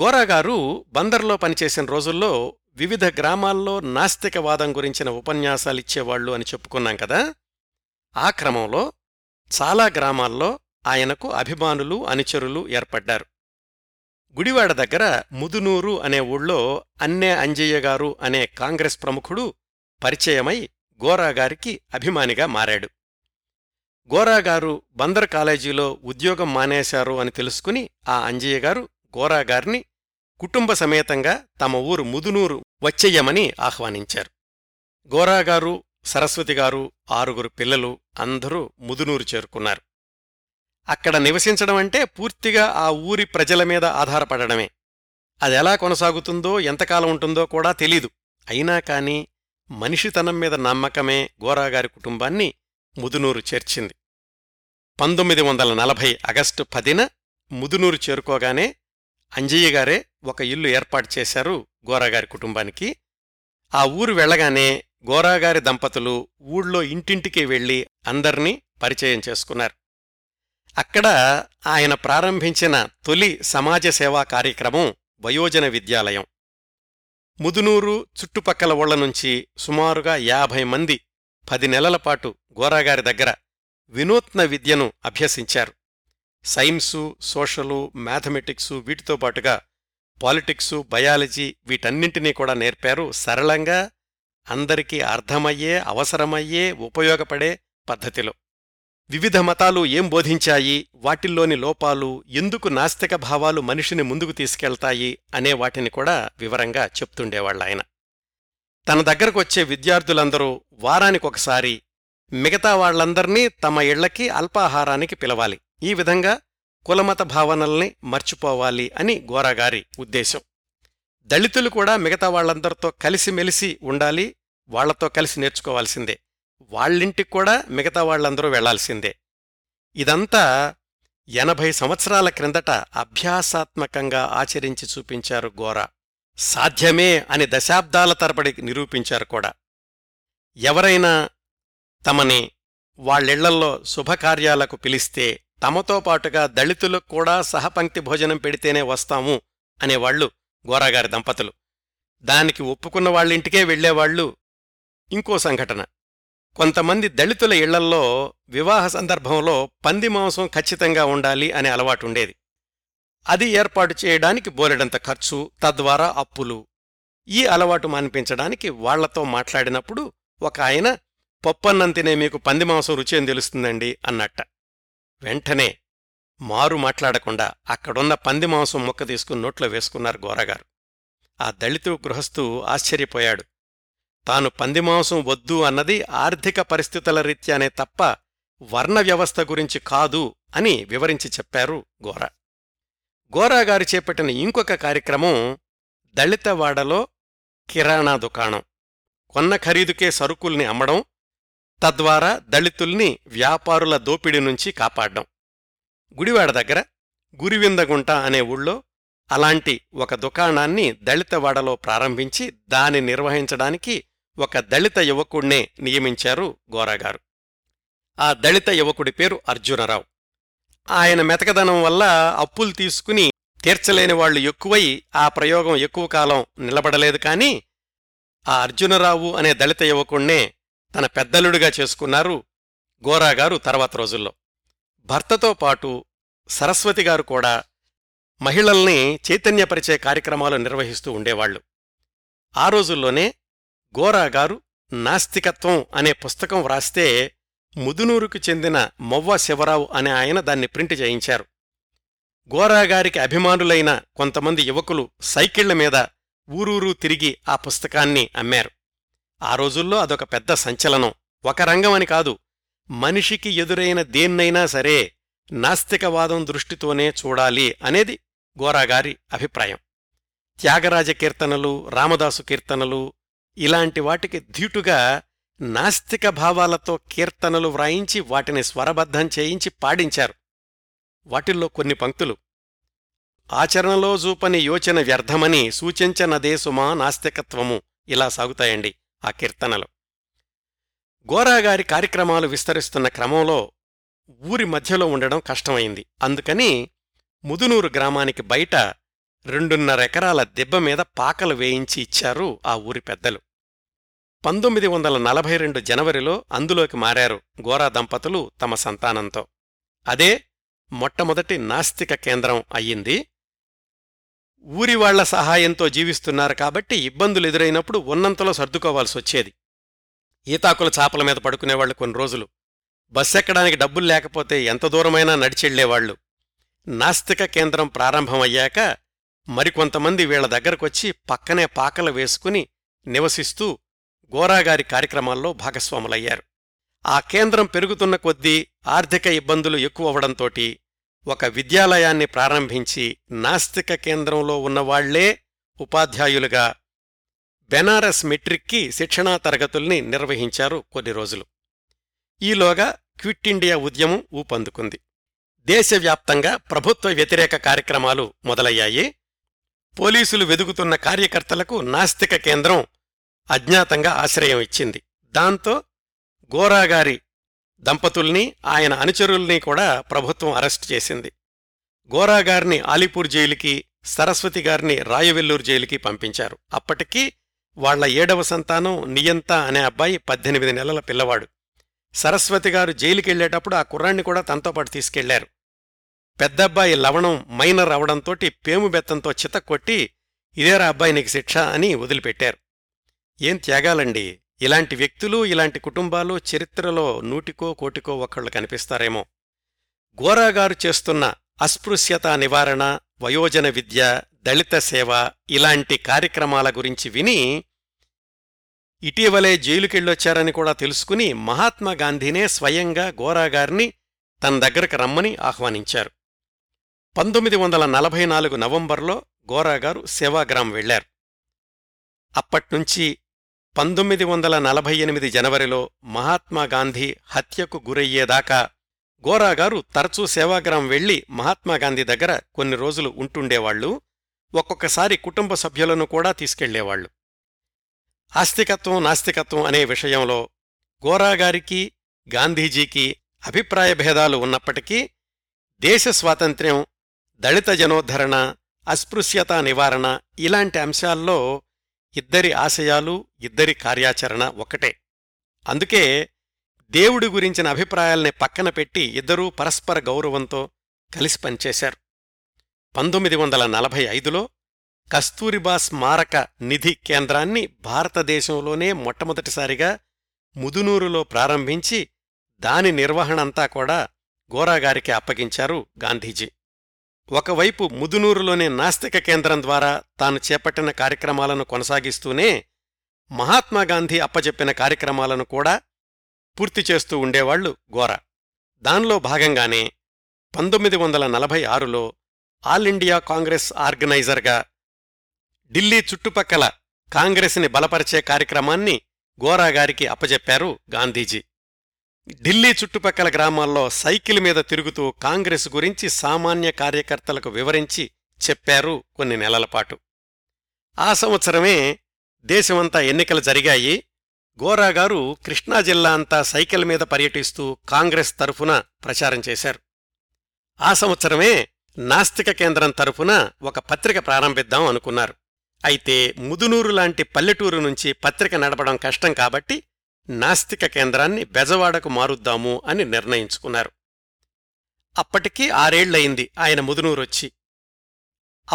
గోరాగారు బందర్లో పనిచేసిన రోజుల్లో వివిధ గ్రామాల్లో నాస్తికవాదం గురించిన ఉపన్యాసాలిచ్చేవాళ్లు అని చెప్పుకున్నాం కదా. ఆ క్రమంలో చాలా గ్రామాల్లో ఆయనకు అభిమానులు అనుచరులు ఏర్పడ్డారు. గుడివాడ దగ్గర ముదునూరు అనే ఊళ్ళో అన్నే అంజయ్య గారు అనే కాంగ్రెస్ ప్రముఖుడు పరిచయమై గోరాగారికి అభిమానిగా మారాడు. గోరాగారు బందర్ కాలేజీలో ఉద్యోగం మానేశారు అని తెలుసుకుని ఆ అంజయ్య గారు గోరాగారిని కుటుంబ సమేతంగా తమ ఊరు ముదునూరు వచ్చేయమని ఆహ్వానించారు. గోరాగారు, సరస్వతిగారు, ఆరుగురు పిల్లలు అందరూ ముదునూరు చేరుకున్నారు. అక్కడ నివసించడం అంటే పూర్తిగా ఆ ఊరి ప్రజల మీద ఆధారపడమే. అదెలా కొనసాగుతుందో, ఎంతకాలం ఉంటుందో కూడా తెలీదు. అయినా కాని మనిషితనం మీద నమ్మకమే గోరాగారి కుటుంబాన్ని ముదునూరు చేర్చింది. పంతొమ్మిది వందల నలభై ఆగస్టు పదిన ముదునూరు చేరుకోగానే అంజయ్య గారే ఒక ఇల్లు ఏర్పాటు చేశారు గోరాగారి కుటుంబానికి. ఆ ఊరు వెళ్లగానే గోరాగారి దంపతులు ఊళ్ళో ఇంటింటికి వెళ్లి అందర్నీ పరిచయం చేసుకున్నారు. అక్కడ ఆయన ప్రారంభించిన తొలి సమాజ సేవా కార్యక్రమం వయోజన విద్యాలయం. ముదునూరు చుట్టుపక్కల ఊళ్ల నుంచి సుమారుగా యాభై మంది పది నెలల పాటు గోరాగారి దగ్గర వినూత్న విద్యను అభ్యసించారు. సైన్సు, సోషలు, మ్యాథమెటిక్సు, వీటితో పాటుగా పాలిటిక్సు, బయాలజీ వీటన్నింటినీ కూడా నేర్పారు సరళంగా, అందరికీ అర్థమయ్యే, అవసరమయ్యే, ఉపయోగపడే పద్ధతిలో. వివిధ మతాలు ఏం బోధించాయి, వాటిల్లోని లోపాలు, ఎందుకు నాస్తిక భావాలు మనిషిని ముందుకు తీసుకెళ్తాయి అనే వాటిని కూడా వివరంగా చెప్తుండేవాళ్లాయన. తన దగ్గరకొచ్చే విద్యార్థులందరూ వారానికొకసారి మిగతా వాళ్లందర్నీ తమ ఇళ్లకి అల్పాహారానికి పిలవాలి. ఈ విధంగా కులమత భావనల్ని మర్చిపోవాలి అని గోరాగారి ఉద్దేశం. దళితులు కూడా మిగతా వాళ్లందరితో కలిసిమెలిసి ఉండాలి, వాళ్లతో కలిసి నేర్చుకోవాల్సిందే, వాళ్ళింటికి కూడా మిగతా వాళ్లందరూ వెళ్లాల్సిందే. ఇదంతా ఎనభై సంవత్సరాల క్రిందట అభ్యాసాత్మకంగా ఆచరించి చూపించారు గోరా. సాధ్యమే అని దశాబ్దాల తరబడి నిరూపించారు కూడా. ఎవరైనా తమని వాళ్ళిళ్లల్లో శుభకార్యాలకు పిలిస్తే తమతో పాటుగా దళితులకు కూడా సహపంక్తి భోజనం పెడితేనే వస్తాము అనేవాళ్లు గోరాగారి దంపతులు. దానికి ఒప్పుకున్న వాళ్ళింటికే వెళ్లేవాళ్లు. ఇంకో సంఘటన, కొంతమంది దళితుల ఇళ్లల్లో వివాహ సందర్భంలో పంది మాంసం ఖచ్చితంగా ఉండాలి అనే అలవాటుండేది. అది ఏర్పాటు చేయడానికి బోలెడంత ఖర్చు, తద్వారా అప్పులు. ఈ అలవాటు మాన్పించడానికి వాళ్లతో మాట్లాడినప్పుడు ఒక ఆయన, "పప్పన్నం తినే మీకు పంది మాంసం రుచి ఏం తెలుస్తుందండి" అన్నట్ట. వెంటనే మారు మాట్లాడకుండా అక్కడున్న పంది మాంసం ముక్క తీసుకుని నోట్లో వేసుకున్నారు గోరాగారు. ఆ దళితు గృహస్థు ఆశ్చర్యపోయాడు. తాను పంది మాంసం వద్దు అన్నది ఆర్థిక పరిస్థితుల రీత్యానే తప్ప వర్ణ వ్యవస్థ గురించి కాదు అని వివరించి చెప్పారు గోరా. గోరాగారు చేపట్టిన ఇంకొక కార్యక్రమం దళితవాడలో కిరాణా దుకాణం. కొన్న ఖరీదుకే సరుకుల్ని అమ్మడం, తద్వారా దళితుల్ని వ్యాపారుల దోపిడి నుంచి కాపాడ్డం. గుడివాడ దగ్గర గురివిందగుంట అనే ఊళ్ళో అలాంటి ఒక దుకాణాన్ని దళితవాడలో ప్రారంభించి దాన్ని నిర్వహించడానికి ఒక దళిత యువకుణ్ణే నియమించారు గోరాగారు. ఆ దళిత యువకుడి పేరు అర్జునరావు. ఆయన మెతకదనం వల్ల అప్పులు తీసుకుని తీర్చలేని వాళ్లు ఎక్కువై ఆ ప్రయోగం ఎక్కువ కాలం నిలబడలేదు. కానీ ఆ అర్జునరావు అనే దళిత యువకుణ్ణే తన పెద్దలుడిగా చేసుకున్నారు గోరాగారు తర్వాత రోజుల్లో. భర్తతో పాటు సరస్వతిగారు కూడా మహిళల్ని చైతన్యపరిచే కార్యక్రమాలు నిర్వహిస్తూ ఉండేవాళ్లు. ఆ రోజుల్లోనే గోరాగారు నాస్తికత్వం అనే పుస్తకం వ్రాస్తే ముదునూరుకు చెందిన మొవ్వ శివరావు అనే ఆయన దాన్ని ప్రింట్ చేయించారు. గోరాగారికి అభిమానులైన కొంతమంది యువకులు సైకిళ్ల మీద ఊరూరూ తిరిగి ఆ పుస్తకాన్ని అమ్మారు. ఆ రోజుల్లో అదొక పెద్ద సంచలనం. ఒక రంగం అని కాదు, మనిషికి ఎదురైన దేన్నైనా సరే నాస్తికవాదం దృష్టితోనే చూడాలి అనేది గోరాగారి అభిప్రాయం. త్యాగరాజ కీర్తనలు, రామదాసు కీర్తనలు ఇలాంటి వాటికి ధీటుగా నాస్తిక భావాలతో కీర్తనలు వ్రాయించి వాటిని స్వరబద్ధం చేయించి పాడించారు. వాటిల్లో కొన్ని పంక్తులు, "ఆచరణలో చూపని యోచన వ్యర్థమని సూచించనదేసుమా నాస్తికత్వము" ఇలా సాగుతాయండి ఆ కీర్తనలు. గోరాగారి కార్యక్రమాలు విస్తరిస్తున్న క్రమంలో ఊరి మధ్యలో ఉండడం కష్టమైంది. అందుకని ముదునూరు గ్రామానికి బయట రెండున్నరెకరాల దిబ్బ మీద పాకలు వేయించి ఇచ్చారు ఆ ఊరి పెద్దలు. పంతొమ్మిది వందల నలభై రెండు జనవరిలో అందులోకి మారారు గోరా దంపతులు తమ సంతానంతో. అదే మొట్టమొదటి నాస్తిక కేంద్రం అయ్యింది. ఊరివాళ్ల సహాయంతో జీవిస్తున్నారు కాబట్టి ఇబ్బందులెదురైనప్పుడు ఉన్నంతలో సర్దుకోవాల్సొచ్చేది. ఈతాకుల చాపల మీద పడుకునేవాళ్లు కొన్ని రోజులు, బస్సెక్కడానికి డబ్బులు లేకపోతే ఎంత దూరమైనా నడిచెళ్లేవాళ్లు. నాస్తిక కేంద్రం ప్రారంభమయ్యాక మరికొంతమంది వీళ్ల దగ్గరకొచ్చి పక్కనే పాకలు వేసుకుని నివసిస్తూ గోరాగారి కార్యక్రమాల్లో భాగస్వాములయ్యారు. ఆ కేంద్రం పెరుగుతున్న కొద్దీ ఆర్థిక ఇబ్బందులు ఎక్కువవడంతోటి ఒక విద్యాలయాన్ని ప్రారంభించి నాస్తిక కేంద్రంలో ఉన్నవాళ్లే ఉపాధ్యాయులుగా బెనారస్ మెట్రిక్కి శిక్షణా తరగతుల్ని నిర్వహించారు కొన్ని రోజులు. ఈలోగా క్విట్ ఇండియా ఉద్యమం ఊపందుకుంది. దేశవ్యాప్తంగా ప్రభుత్వ వ్యతిరేక కార్యక్రమాలు మొదలయ్యాయి. పోలీసులు వెదుకుతున్న కార్యకర్తలకు నాస్తిక కేంద్రం అజ్ఞాతంగా ఆశ్రయం ఇచ్చింది. దాంతో గోరాగారి దంపతుల్ని ఆయన అనుచరుల్ని కూడా ప్రభుత్వం అరెస్టు చేసింది. గోరాగారిని ఆలిపూర్ జైలుకి, సరస్వతిగారిని రాయవెల్లూరు జైలుకి పంపించారు. అప్పటికీ వాళ్ల ఏడవ సంతానం నియంత అనే అబ్బాయి పద్దెనిమిది నెలల పిల్లవాడు. సరస్వతిగారు జైలుకెళ్లేటప్పుడు ఆ కుర్రాణ్ణి కూడా తనతోపాటు తీసుకెళ్లారు. పెద్దబ్బాయి లవణం మైనర్ అవడంతోటి పేముబెత్తంతో చితక్కొట్టి ఇదేరా అబ్బాయి నీకు శిక్ష అని వదిలిపెట్టారు. ఏం త్యాగాలండి! ఇలాంటి వ్యక్తులు, ఇలాంటి కుటుంబాలు చరిత్రలో నూటికో కోటికో ఒక్కళ్ళు కనిపిస్తారేమో. గోరాగారు చేస్తున్న అస్పృశ్యత నివారణ, వయోజన విద్య, దళిత సేవ ఇలాంటి కార్యక్రమాల గురించి విని ఇటీవలే జైలుకెళ్ళొచ్చారని కూడా తెలుసుకుని మహాత్మాగాంధీనే స్వయంగా గోరాగారిని తన దగ్గరకు రమ్మని ఆహ్వానించారు. పంతొమ్మిది వందల నలభై నాలుగు నవంబర్లో గోరాగారు సేవాగ్రాం వెళ్లారు. అప్పట్నుంచి పంతొమ్మిది వందల నలభై ఎనిమిది జనవరిలో మహాత్మాగాంధీ హత్యకు గురయ్యేదాకా గోరాగారు తరచూ సేవాగ్రాం వెళ్లి మహాత్మాగాంధీ దగ్గర కొన్ని రోజులు ఉంటుండేవాళ్లు. ఒక్కొక్కసారి కుటుంబ సభ్యులను కూడా తీసుకెళ్లేవాళ్లు. ఆస్తికత్వం, నాస్తికత్వం అనే విషయంలో గోరాగారికి గాంధీజీకి అభిప్రాయ భేదాలు ఉన్నప్పటికీ దేశ స్వాతంత్ర్యం, దళిత జనోద్ధరణ, అస్పృశ్యతా నివారణ ఇలాంటి అంశాల్లో ఇద్దరి ఆశయాలు, ఇద్దరి కార్యాచరణ ఒకటే. అందుకే దేవుడి గురించిన అభిప్రాయాల్ని పక్కన పెట్టి ఇద్దరూ పరస్పర గౌరవంతో కలిసి పనిచేశారు. పంతొమ్మిది వందల నలభై ఐదులో కస్తూరిబా స్మారక నిధి కేంద్రాన్ని భారతదేశంలోనే మొట్టమొదటిసారిగా ముదునూరులో ప్రారంభించి దాని నిర్వహణంతా కూడా గోరాగారికి అప్పగించారు గాంధీజీ. ఒకవైపు ముదునూరులోని నాస్తిక కేంద్రం ద్వారా తాను చేపట్టిన కార్యక్రమాలను కొనసాగిస్తూనే మహాత్మాగాంధీ అప్పచెప్పిన కార్యక్రమాలను కూడా పూర్తి చేస్తూ ఉండేవాళ్లు గోరా. దానిలో భాగంగానే పంతొమ్మిది వందల నలభై ఆరులో ఆల్ ఇండియా కాంగ్రెస్ ఆర్గనైజర్గా ఢిల్లీ చుట్టుపక్కల కాంగ్రెస్ని బలపరిచే కార్యక్రమాన్ని గోరాగారికి అప్పజెప్పారు గాంధీజీ. ఢిల్లీ చుట్టుపక్కల గ్రామాల్లో సైకిల్ మీద తిరుగుతూ కాంగ్రెస్ గురించి సామాన్య కార్యకర్తలకు వివరించి చెప్పారు కొన్ని నెలలపాటు. ఆ సంవత్సరమే దేశమంతా ఎన్నికలు జరిగాయి. గోరాగారు కృష్ణా జిల్లా అంతా సైకిల్ మీద పర్యటిస్తూ కాంగ్రెస్ తరఫున ప్రచారం చేశారు. ఆ సంవత్సరమే నాస్తిక కేంద్రం తరఫున ఒక పత్రిక ప్రారంభిద్దాం అనుకున్నారు. అయితే ముదునూరు లాంటి పల్లెటూరు నుంచి పత్రిక నడపడం కష్టం కాబట్టి నాస్తిక కేంద్రాన్ని బెజవాడకు మారుద్దాము అని నిర్ణయించుకున్నారు. అప్పటికీ ఆరేళ్లయింది ఆయన ముదునూరొచ్చి.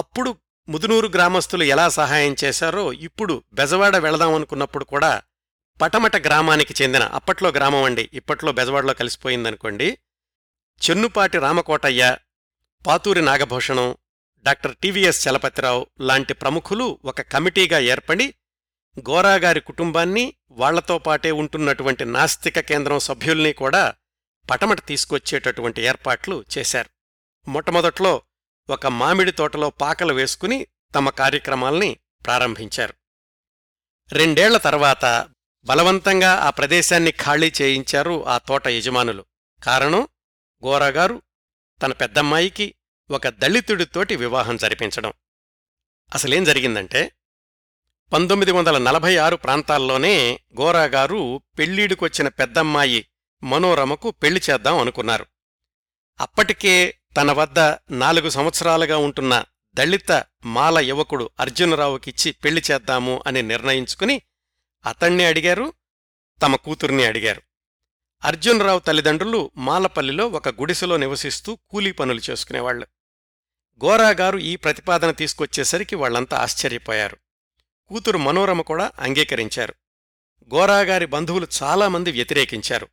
అప్పుడు ముదునూరు గ్రామస్తులు ఎలా సహాయం చేశారో ఇప్పుడు బెజవాడ వెళదామనుకున్నప్పుడు కూడా పటమట గ్రామానికి చెందిన, అప్పట్లో గ్రామం అండి, ఇప్పట్లో బెజవాడలో కలిసిపోయిందనుకోండి, చెన్నుపాటి రామకోటయ్య, పాతూరి నాగభూషణం, డాక్టర్ టివిఎస్ చలపతిరావు లాంటి ప్రముఖులు ఒక కమిటీగా ఏర్పడి గోరాగారి కుటుంబాన్ని, వాళ్లతో పాటే ఉంటున్నటువంటి నాస్తిక కేంద్రం సభ్యుల్ని కూడా పటమట తీసుకొచ్చేటటువంటి ఏర్పాట్లు చేశారు. మొట్టమొదట్లో ఒక మామిడి తోటలో పాకలు వేసుకుని తమ కార్యక్రమాల్ని ప్రారంభించారు. రెండేళ్ల తర్వాత బలవంతంగా ఆ ప్రదేశాన్ని ఖాళీ చేయించారు ఆ తోట యజమానులు. కారణం, గోరాగారు తన పెద్దమ్మాయికి ఒక దళితుడితోటి వివాహం జరిపించడం. అసలేం జరిగిందంటే పంతొమ్మిది వందల నలభై ఆరు ప్రాంతాల్లోనే గోరాగారు పెళ్లిడికొచ్చిన పెద్దమ్మాయి మనోరమకు పెళ్లి చేద్దాం అనుకున్నారు. అప్పటికే తన వద్ద నాలుగు సంవత్సరాలుగా ఉంటున్న దళిత మాల యువకుడు అర్జునరావుకిచ్చి పెళ్లి చేద్దాము అని నిర్ణయించుకుని అతణ్ణి అడిగారు, తమ కూతుర్ని అడిగారు. అర్జునరావు తల్లిదండ్రులు మాలపల్లిలో ఒక గుడిసెలో నివసిస్తూ కూలీ పనులు చేసుకునేవాళ్లు. గోరాగారు ఈ ప్రతిపాదన తీసుకొచ్చేసరికి వాళ్లంతా ఆశ్చర్యపోయారు. కూతురు మనోరమ కూడా అంగీకరించారు. గోరాగారి బంధువులు చాలామంది వ్యతిరేకించారు.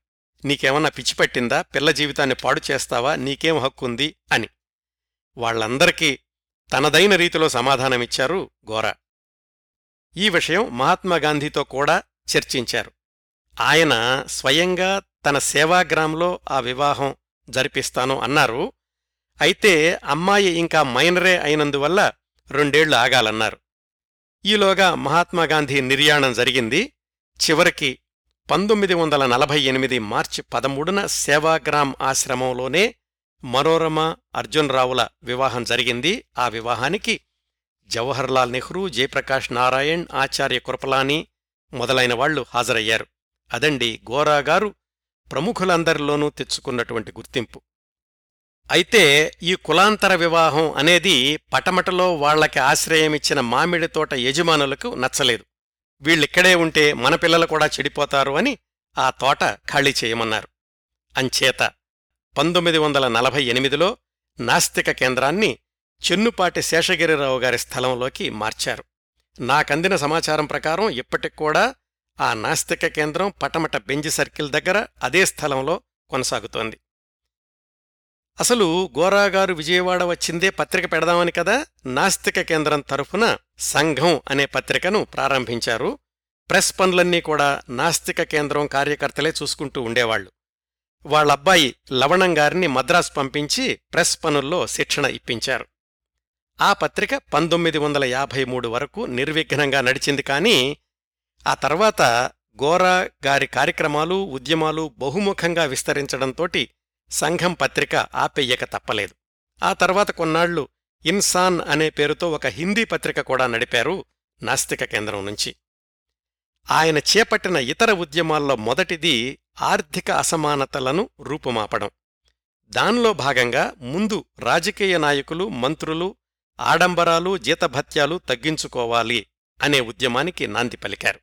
నీకేమన్నా పిచ్చిపట్టిందా, పిల్ల జీవితాన్ని పాడు చేస్తావా, నీకేం హక్కుంది అని. వాళ్లందరికీ తనదైన రీతిలో సమాధానమిచ్చారు గోరా. ఈ విషయం మహాత్మాగాంధీతో కూడా చర్చించారు. ఆయన స్వయంగా తన సేవాగ్రాంలో ఆ వివాహం జరిపిస్తాను అన్నారు. అయితే అమ్మాయి ఇంకా మైనరే అయినందువల్ల రెండేళ్లు ఆగాలన్నారు. ఈలోగా మహాత్మాగాంధీ నిర్యాణం జరిగింది. చివరికి పంతొమ్మిది వందల నలభై ఎనిమిది మార్చి పదమూడున సేవాగ్రాం ఆశ్రమంలోనే మనోరమ అర్జునరావుల వివాహం జరిగింది. ఆ వివాహానికి జవహర్లాల్ నెహ్రూ, జయప్రకాష్ నారాయణ్, ఆచార్య కృపలాని మొదలైన వాళ్లు హాజరయ్యారు. అదండి గోరాగారు ప్రముఖులందరిలోనూ తెచ్చుకున్నటువంటి గుర్తింపు. అయితే ఈ కులాంతర వివాహం అనేది పటమటలో వాళ్లకి ఆశ్రయమిచ్చిన మామిడితోట యజమానులకు నచ్చలేదు. వీళ్ళిక్కడే ఉంటే మన పిల్లలు కూడా చెడిపోతారు అని ఆ తోట ఖాళీ చేయమన్నారు. అంచేత పంతొమ్మిది వందల నలభై ఎనిమిదిలో నాస్తిక కేంద్రాన్ని చెన్నుపాటి శేషగిరిరావు గారి స్థలంలోకి మార్చారు. నాకందిన సమాచారం ప్రకారం ఇప్పటికూడా ఆ నాస్తిక కేంద్రం పటమట బెంజ్ సర్కిల్ దగ్గర అదే స్థలంలో కొనసాగుతోంది. అసలు గోరాగారు విజయవాడ వచ్చిందే పత్రిక పెడదామని కదా నాస్తిక కేంద్రం తరఫున సంఘం అనే పత్రికను ప్రారంభించారు. ప్రెస్ పనులన్నీ కూడా నాస్తిక కేంద్రం కార్యకర్తలే చూసుకుంటూ ఉండేవాళ్లు. వాళ్లబ్బాయి లవణంగారిని మద్రాసు పంపించి ప్రెస్ పనుల్లో శిక్షణ ఇప్పించారు. ఆ పత్రిక పంతొమ్మిది వందల యాభై మూడు వరకు నిర్విఘ్నంగా నడిచింది. కానీ ఆ తర్వాత గోరా గారి కార్యక్రమాలు, ఉద్యమాలు బహుముఖంగా విస్తరించడంతోటి సంఘం పత్రిక ఆపెయ్యక తప్పలేదు. ఆ తర్వాత కొన్నాళ్లు ఇన్సాన్ అనే పేరుతో ఒక హిందీ పత్రిక కూడా నడిపారు నాస్తిక కేంద్రం నుంచి. ఆయన చేపట్టిన ఇతర ఉద్యమాల్లో మొదటిది ఆర్థిక అసమానతలను రూపుమాపడం. దానిలో భాగంగా ముందు రాజకీయ నాయకులు, మంత్రులు ఆడంబరాలు, జీతభత్యాలు తగ్గించుకోవాలి అనే ఉద్యమానికి నాంది పలికారు.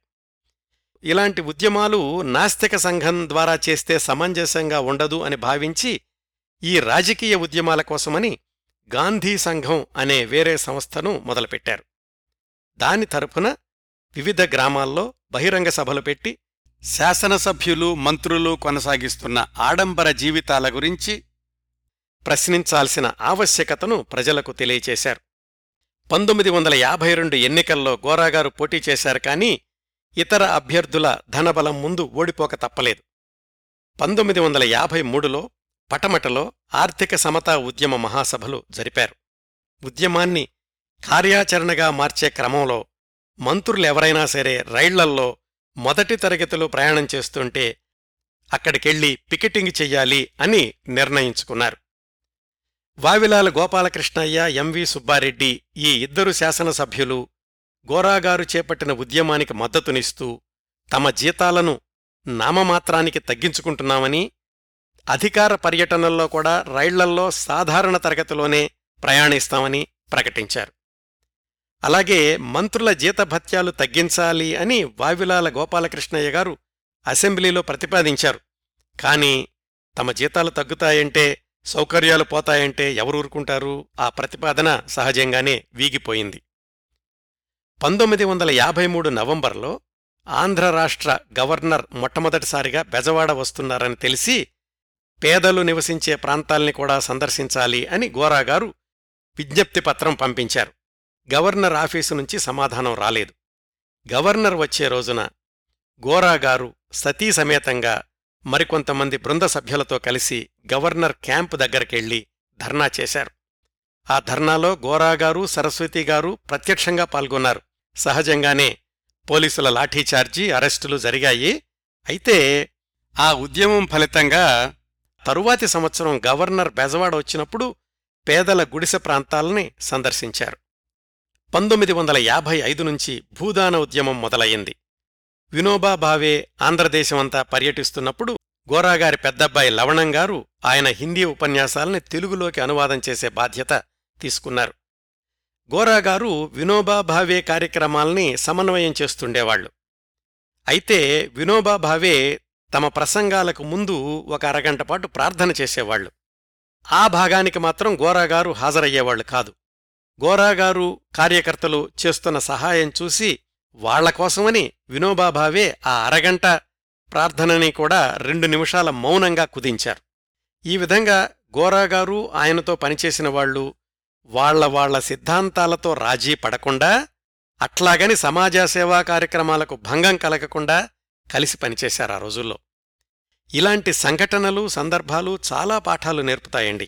ఇలాంటి ఉద్యమాలు నాస్తిక సంఘం ద్వారా చేస్తే సమంజసంగా ఉండదు అని భావించి ఈ రాజకీయ ఉద్యమాల కోసమని గాంధీ సంఘం అనే వేరే సంస్థను మొదలుపెట్టారు. దాని తరఫున వివిధ గ్రామాల్లో బహిరంగ సభలు పెట్టి శాసనసభ్యులు, మంత్రులు కొనసాగిస్తున్న ఆడంబర జీవితాల గురించి ప్రశ్నించాల్సిన ఆవశ్యకతను ప్రజలకు తెలియచేశారు. పంతొమ్మిది వందల యాభై రెండు ఎన్నికల్లో గోరాగారు పోటీ చేశారు. కానీ ఇతర అభ్యర్థుల ధనబలం ముందు ఓడిపోక తప్పలేదు. పంతొమ్మిది వందల యాభై మూడులో పటమటలో ఆర్థిక సమతా ఉద్యమ మహాసభలు జరిపారు. ఉద్యమాన్ని కార్యాచరణగా మార్చే క్రమంలో మంత్రులెవరైనా సరే రైళ్లల్లో మొదటి తరగతిలో ప్రయాణం చేస్తుంటే అక్కడికెళ్లి పికెటింగ్ చెయ్యాలి అని నిర్ణయించుకున్నారు. వావిలాల గోపాలకృష్ణయ్య, ఎంవి సుబ్బారెడ్డి ఈ ఇద్దరు శాసనసభ్యులు గోరాగారు చేపట్టిన ఉద్యమానికి మద్దతునిస్తూ తమ జీతాలను నామమాత్రానికి తగ్గించుకుంటున్నామని, అధికార పర్యటనల్లో కూడా రైళ్లల్లో సాధారణ తరగతిలోనే ప్రయాణిస్తామని ప్రకటించారు. అలాగే మంత్రుల జీతభత్యాలు తగ్గించాలి అని వావిలాల గోపాలకృష్ణయ్య గారు అసెంబ్లీలో ప్రతిపాదించారు. కానీ తమ జీతాలు తగ్గుతాయంటే, సౌకర్యాలు పోతాయంటే ఎవరూరుకుంటారు? ఆ ప్రతిపాదన సహజంగానే వీగిపోయింది. పంతొమ్మిది వందల యాభై మూడు నవంబర్లో ఆంధ్ర రాష్ట్ర గవర్నర్ మొట్టమొదటిసారిగా బెజవాడ వస్తున్నారని తెలిసి పేదలు నివసించే ప్రాంతాల్ని కూడా సందర్శించాలి అని గోరాగారు విజ్ఞప్తి పత్రం పంపించారు. గవర్నర్ ఆఫీసు నుంచి సమాధానం రాలేదు. గవర్నర్ వచ్చే రోజున గోరాగారు సతీ సమేతంగా మరికొంతమంది బృంద సభ్యులతో కలిసి గవర్నర్ క్యాంపు దగ్గరికెళ్లి ధర్నా చేశారు. ఆ ధర్నాలో గోరాగారు, సరస్వతిగారు ప్రత్యక్షంగా పాల్గొన్నారు. సహజంగానే పోలీసుల లాఠీచార్జీ, అరెస్టులు జరిగాయి. అయితే ఆ ఉద్యమం ఫలితంగా తరువాతి సంవత్సరం గవర్నర్ బెజవాడ వచ్చినప్పుడు పేదల గుడిసె ప్రాంతాల్ని సందర్శించారు. పంతొమ్మిది వందల యాభై ఐదు నుంచి భూదాన ఉద్యమం మొదలయ్యింది. వినోబా భావే ఆంధ్రదేశమంతా పర్యటిస్తున్నప్పుడు గోరాగారి పెద్దబ్బాయి లవణంగారు ఆయన హిందీ ఉపన్యాసాల్ని తెలుగులోకి అనువాదం చేసే బాధ్యత తీసుకున్నారు. గోరా గారు వినోబా భావే కార్యక్రమాల్ని సమన్వయం చేస్తుండేవాళ్లు. అయితే వినోబా భావే తమ ప్రసంగాలకు ముందు ఒక అరగంట పాటు ప్రార్థన చేసేవాళ్లు. ఆ భాగానికి మాత్రం గోరాగారు హాజరయ్యేవాళ్లు కాదు. గోరాగారు కార్యకర్తలు చేస్తున్న సహాయం చూసి వాళ్లకోసమని వినోబా భావే ఆ అరగంట ప్రార్థనని కూడా రెండు నిమిషాల మౌనంగా కుదించారు. ఈ విధంగా గోరాగారు ఆయనతో పనిచేసిన వాళ్లు వాళ్ల వాళ్ల సిద్ధాంతాలతో రాజీ పడకుండా, అట్లాగని సమాజసేవా కార్యక్రమాలకు భంగం కలగకుండా కలిసి పనిచేశారు ఆ రోజుల్లో. ఇలాంటి సంఘటనలు, సందర్భాలు చాలా పాఠాలు నేర్పుతాయండి.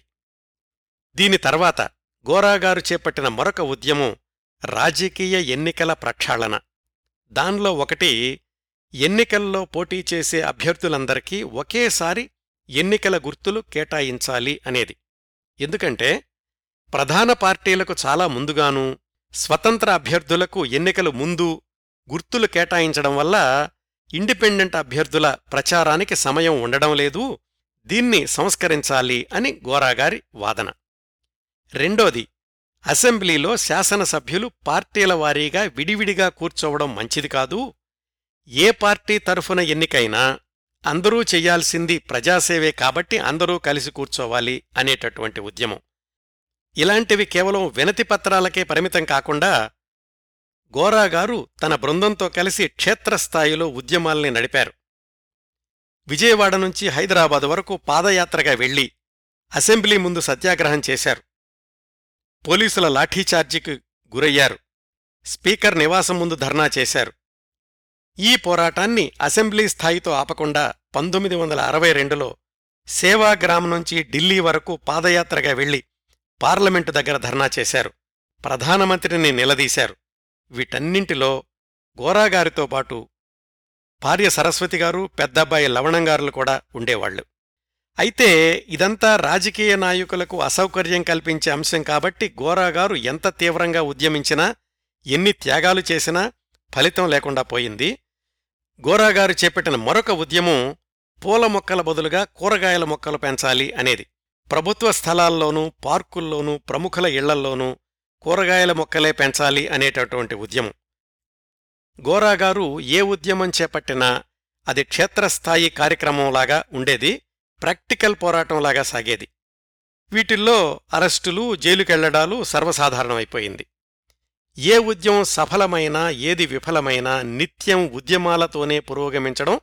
దీని తర్వాత గోరాగారు చేపట్టిన మరొక ఉద్యమం రాజకీయ ఎన్నికల ప్రక్షాళన. దానిలో ఒకటి, ఎన్నికల్లో పోటీ చేసే అభ్యర్థులందరికీ ఒకేసారి ఎన్నికల గుర్తులు కేటాయించాలి అనేది. ఎందుకంటే ప్రధాన పార్టీలకు చాలా ముందుగానూ, స్వతంత్ర అభ్యర్థులకు ఎన్నికలు ముందు గుర్తులు కేటాయించడం వల్ల ఇండిపెండెంట్ అభ్యర్థుల ప్రచారానికి సమయం ఉండడం లేదు. దీన్ని సంస్కరించాలి అని గోరాగారి వాదన. రెండోది, అసెంబ్లీలో శాసనసభ్యులు పార్టీల వారీగా విడివిడిగా కూర్చోవడం మంచిది కాదు. ఏ పార్టీ తరఫున ఎన్నికైనా అందరూ చెయ్యాల్సింది ప్రజాసేవే కాబట్టి అందరూ కలిసి కూర్చోవాలి అనేటటువంటి ఉద్యమం. ఇలాంటివి కేవలం వినతి పత్రాలకే పరిమితం కాకుండా గోరాగారు తన బృందంతో కలిసి క్షేత్రస్థాయిలో ఉద్యమాల్ని నడిపారు. విజయవాడ నుంచి హైదరాబాదు వరకు పాదయాత్రగా వెళ్లి అసెంబ్లీ ముందు సత్యాగ్రహం చేశారు. పోలీసుల లాఠీచార్జీకి గురయ్యారు. స్పీకర్ నివాసం ముందు ధర్నా చేశారు. ఈ పోరాటాన్ని అసెంబ్లీ స్థాయితో ఆపకుండా పంతొమ్మిది వందల అరవై రెండులో సేవాగ్రామ్ నుంచి ఢిల్లీ వరకు పాదయాత్రగా వెళ్లి పార్లమెంటు దగ్గర ధర్నా చేశారు. ప్రధానమంత్రిని నిలదీశారు. వీటన్నింటిలో గోరాగారితో పాటు భార్య సరస్వతిగారు, పెద్దబ్బాయి లవణంగారులు కూడా ఉండేవాళ్లు. అయితే ఇదంతా రాజకీయ నాయకులకు అసౌకర్యం కల్పించే అంశం కాబట్టి గోరాగారు ఎంత తీవ్రంగా ఉద్యమించినా, ఎన్ని త్యాగాలు చేసినా ఫలితం లేకుండా పోయింది. గోరాగారు చేపట్టిన మరొక ఉద్యమం పూల మొక్కల బదులుగా కూరగాయల మొక్కలు పెంచాలి అనేది. ప్రభుత్వ స్థలాల్లోనూ, పార్కుల్లోనూ, ప్రముఖుల ఇళ్లల్లోనూ కూరగాయల మొక్కలే పెంచాలి అనేటటువంటి ఉద్యమం. గోరాగారు ఏ ఉద్యమం చేపట్టినా అది క్షేత్రస్థాయి కార్యక్రమంలాగా ఉండేది, ప్రాక్టికల్ పోరాటంలాగా సాగేది. వీటిల్లో అరెస్టులు, జైలుకెళ్లడాలు సర్వసాధారణమైపోయింది. ఏ ఉద్యమం సఫలమైనా, ఏది విఫలమైనా నిత్యం ఉద్యమాలతోనే పురోగమించడం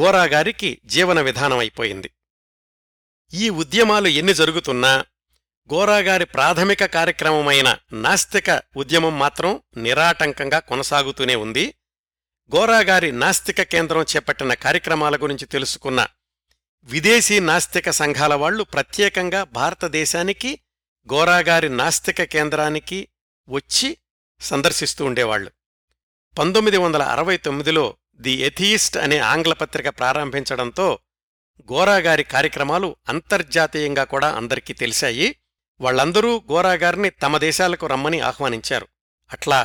గోరాగారికి జీవన విధానమైపోయింది. ఈ ఉద్యమాలు ఎన్ని జరుగుతున్నా గోరాగారి ప్రాథమిక కార్యక్రమమైన నాస్తిక ఉద్యమం మాత్రం నిరాటంకంగా కొనసాగుతూనే ఉంది. గోరాగారి నాస్తిక కేంద్రం చేపట్టిన కార్యక్రమాల గురించి తెలుసుకున్న విదేశీ నాస్తిక సంఘాల వాళ్లు ప్రత్యేకంగా భారతదేశానికి, గోరాగారి నాస్తిక కేంద్రానికి వచ్చి సందర్శిస్తూ ఉండేవాళ్లు. పంతొమ్మిది వందల అరవై తొమ్మిదిలో ది ఎథీయిస్ట్ అనే ఆంగ్లపత్రిక ప్రారంభించడంతో గోరాగారి కార్యక్రమాలు అంతర్జాతీయంగా కూడా అందరికీ తెలిశాయి. వాళ్లందరూ గోరాగారిని తమ దేశాలకు రమ్మని ఆహ్వానించారు. అట్లా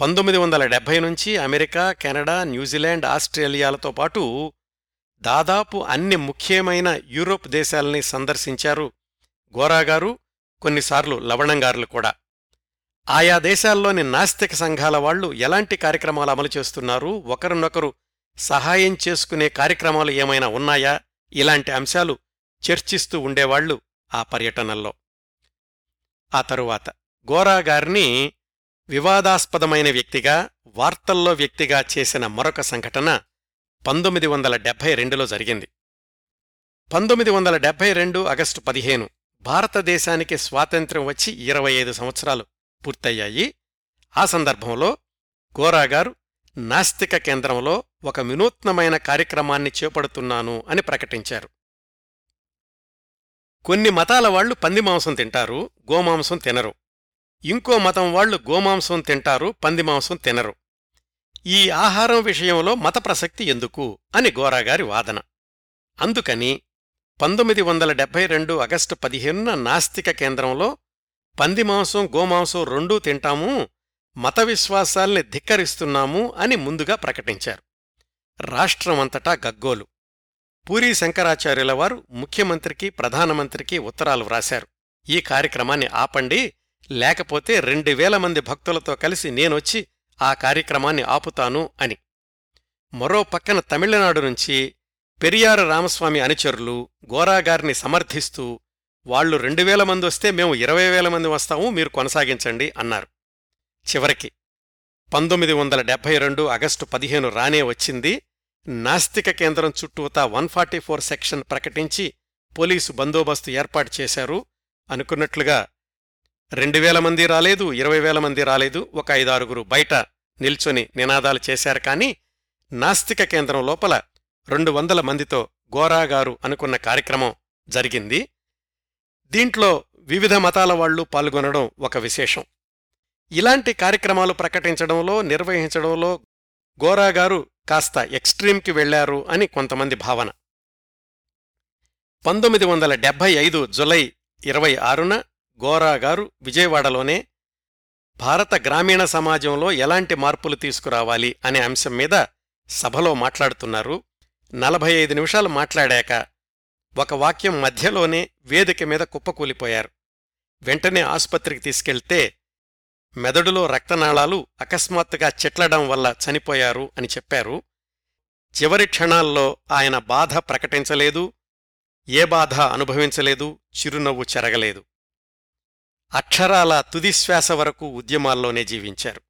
పంతొమ్మిది వందల డెబ్బై నుంచి అమెరికా, కెనడా, న్యూజిలాండ్, ఆస్ట్రేలియాలతో పాటు దాదాపు అన్ని ముఖ్యమైన యూరోప్ దేశాలని సందర్శించారు గోరాగారు, కొన్నిసార్లు లవణంగారులు కూడా. ఆయా దేశాల్లోని నాస్తిక సంఘాల వాళ్లు ఎలాంటి కార్యక్రమాలు అమలు చేస్తున్నారు, ఒకరినొకరు సహాయం చేసుకునే కార్యక్రమాలు ఏమైనా ఉన్నాయా, ఇలాంటి అంశాలు చర్చిస్తూ ఉండేవాళ్లు ఆ పర్యటనల్లో. ఆ తరువాత గోరాగారిని వివాదాస్పదమైన వ్యక్తిగా, వార్తల్లో వ్యక్తిగా చేసిన మరొక సంఘటన పంతొమ్మిది వందల డెబ్బై రెండులో జరిగింది. పంతొమ్మిది వందల డెబ్బై రెండు ఆగస్టు పదిహేను భారతదేశానికి స్వాతంత్ర్యం వచ్చి ఇరవై ఐదు సంవత్సరాలు పూర్తయ్యాయి. ఆ సందర్భంలో గోరాగారు నాస్తిక కేంద్రంలో ఒక వినూత్నమైన కార్యక్రమాన్ని చేపడుతున్నాను అని ప్రకటించారు. కొన్ని మతాల వాళ్లు పందిమాంసం తింటారు, గోమాంసం తినరు. ఇంకో మతం వాళ్లు గోమాంసం తింటారు, పందిమాంసం తినరు. ఈ ఆహారం విషయంలో మత ప్రసక్తి ఎందుకు అని గోరాగారి వాదన. అందుకని పంతొమ్మిది వందల డెబ్బై రెండు ఆగస్టు పదిహేనున నాస్తిక కేంద్రంలో పందిమాంసం, గోమాంసం రెండూ తింటాము, మత విశ్వాసాల్ని ధిక్కరిస్తున్నాము అని ముందుగా ప్రకటించారు. రాష్ట్రమంతటా గగ్గోలు. పూరీ శంకరాచార్యుల వారు ముఖ్యమంత్రికి, ప్రధానమంత్రికి ఉత్తరాలు వ్రాశారు. ఈ కార్యక్రమాన్ని ఆపండి, లేకపోతే రెండు వేల మంది భక్తులతో కలిసి నేనొచ్చి ఆ కార్యక్రమాన్ని ఆపుతాను అని. మరో పక్కన తమిళనాడు నుంచి పెరియారు రామస్వామి అనుచరులు గోరాగారిని సమర్థిస్తూ, వాళ్లు రెండు వేల మంది వస్తే మేము ఇరవై వేల మంది వస్తాము, మీరు కొనసాగించండి అన్నారు. చివరికి పంతొమ్మిది వందల డెబ్బై రెండు ఆగస్టు పదిహేను రానే వచ్చింది. నాస్తిక కేంద్రం చుట్టూతా వన్ ఫార్టీ ఫోర్ సెక్షన్ ప్రకటించి పోలీసు బందోబస్తు ఏర్పాటు చేశారు. అనుకున్నట్లుగా రెండు వేల మంది రాలేదు, ఇరవై వేల మంది రాలేదు, ఒక ఐదారుగురు బయట నిల్చొని నినాదాలు చేశారు. కానీ నాస్తిక కేంద్రం లోపల రెండు వందల మందితో గోరాగారు అనుకున్న కార్యక్రమం జరిగింది. దీంట్లో వివిధ మతాల వాళ్లు పాల్గొనడం ఒక విశేషం. ఇలాంటి కార్యక్రమాలు ప్రకటించడంలో, నిర్వహించడంలో గోరాగారు కాస్త ఎక్స్ట్రీంకి వెళ్లారు అని కొంతమంది భావన. పంతొమ్మిది వందల డెబ్బై ఐదు జులై ఇరవై ఆరున గోరాగారు విజయవాడలోనే భారత గ్రామీణ సమాజంలో ఎలాంటి మార్పులు తీసుకురావాలి అనే అంశం మీద సభలో మాట్లాడుతున్నారు. నలభై ఐదు నిమిషాలు మాట్లాడాక ఒక వాక్యం మధ్యలోనే వేదిక మీద కుప్పకూలిపోయారు. వెంటనే ఆసుపత్రికి తీసుకెళ్తే మెదడులో రక్తనాళాలు అకస్మాత్తుగా చిట్లడం వల్ల చనిపోయారు అని చెప్పారు. చివరి క్షణాల్లో ఆయన బాధ ప్రకటించలేదు, ఏ బాధ అనుభవించలేదు, చిరునవ్వు చెరగలేదు. అక్షరాల తుదిశ్వాస వరకు ఉద్యమాల్లోనే జీవించారు.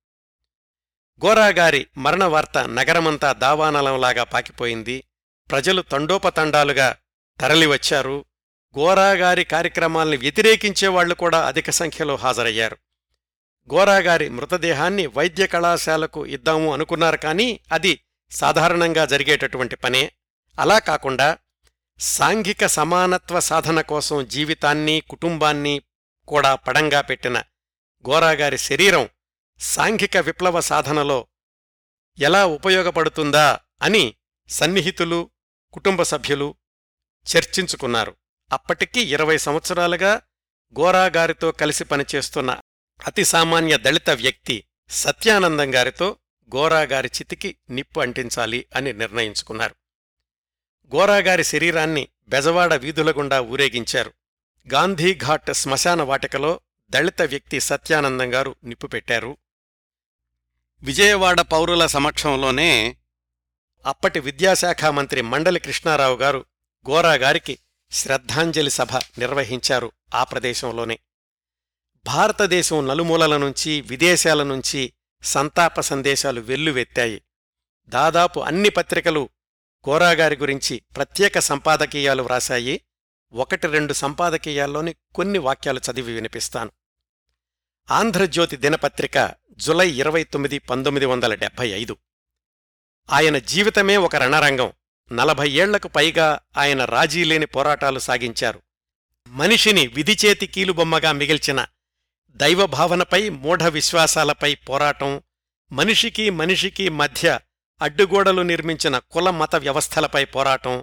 గోరాగారి మరణవార్త నగరమంతా దావానలంలాగా పాకిపోయింది. ప్రజలు తండోపతండాలుగా తరలివచ్చారు. గోరాగారి కార్యక్రమాల్ని వ్యతిరేకించేవాళ్లు కూడా అధిక సంఖ్యలో హాజరయ్యారు. గోరాగారి మృతదేహాన్ని వైద్య కళాశాలకు ఇద్దాము అనుకున్నారు. కానీ అది సాధారణంగా జరిగేటటువంటి పనే. అలా కాకుండా సాంఘిక సమానత్వ సాధన కోసం జీవితాన్ని, కుటుంబాన్ని కూడా పడంగా పెట్టిన గోరాగారి శరీరం సాంఘిక విప్లవ సాధనలో ఎలా ఉపయోగపడుతుందా అని సన్నిహితులు, కుటుంబ సభ్యులు చర్చించుకున్నారు. అప్పటికీ ఇరవై సంవత్సరాలుగా గోరాగారితో కలిసి పనిచేస్తున్న అతి సామాన్య దళిత వ్యక్తి సత్యానందం గారితో గోరాగారి చితికి నిప్పు అంటించాలి అని నిర్ణయించుకున్నారు. గోరాగారి శరీరాన్ని బెజవాడ వీధుల గుండా ఊరేగించారు. గాంధీఘాట్ శ్మశాన వాటికలో దళిత వ్యక్తి సత్యానందం గారు నిప్పు పెట్టారు. విజయవాడ పౌరుల సమక్షంలోనే అప్పటి విద్యాశాఖ మంత్రి మండలి కృష్ణారావు గారు గోరాగారికి శ్రద్ధాంజలి సభ నిర్వహించారు. ఆ ప్రదేశంలోనే భారతదేశం నలుమూలల నుంచి, విదేశాల నుంచి సంతాప సందేశాలు వెల్లువెత్తాయి. దాదాపు అన్ని పత్రికలు గోరాగారి గురించి ప్రత్యేక సంపాదకీయాలు వ్రాశాయి. ఒకటి రెండు సంపాదకీయాల్లోని కొన్ని వాక్యాలు చదివి వినిపిస్తాను. ఆంధ్రజ్యోతి దినపత్రిక జులై ఇరవై తొమ్మిది పంతొమ్మిది వందల డెబ్బై ఐదు. ఆయన జీవితమే ఒక రణరంగం. నలభై ఏళ్లకు పైగా ఆయన రాజీలేని పోరాటాలు సాగించారు. మనిషిని విధిచేతి కీలుబొమ్మగా మిగిల్చిన దైవభావనపై, మూఢ విశ్వాసాలపై పోరాటం, మనిషికి మనిషికి మధ్య అడ్డుగోడలు నిర్మించిన కుల మత వ్యవస్థలపై పోరాటం,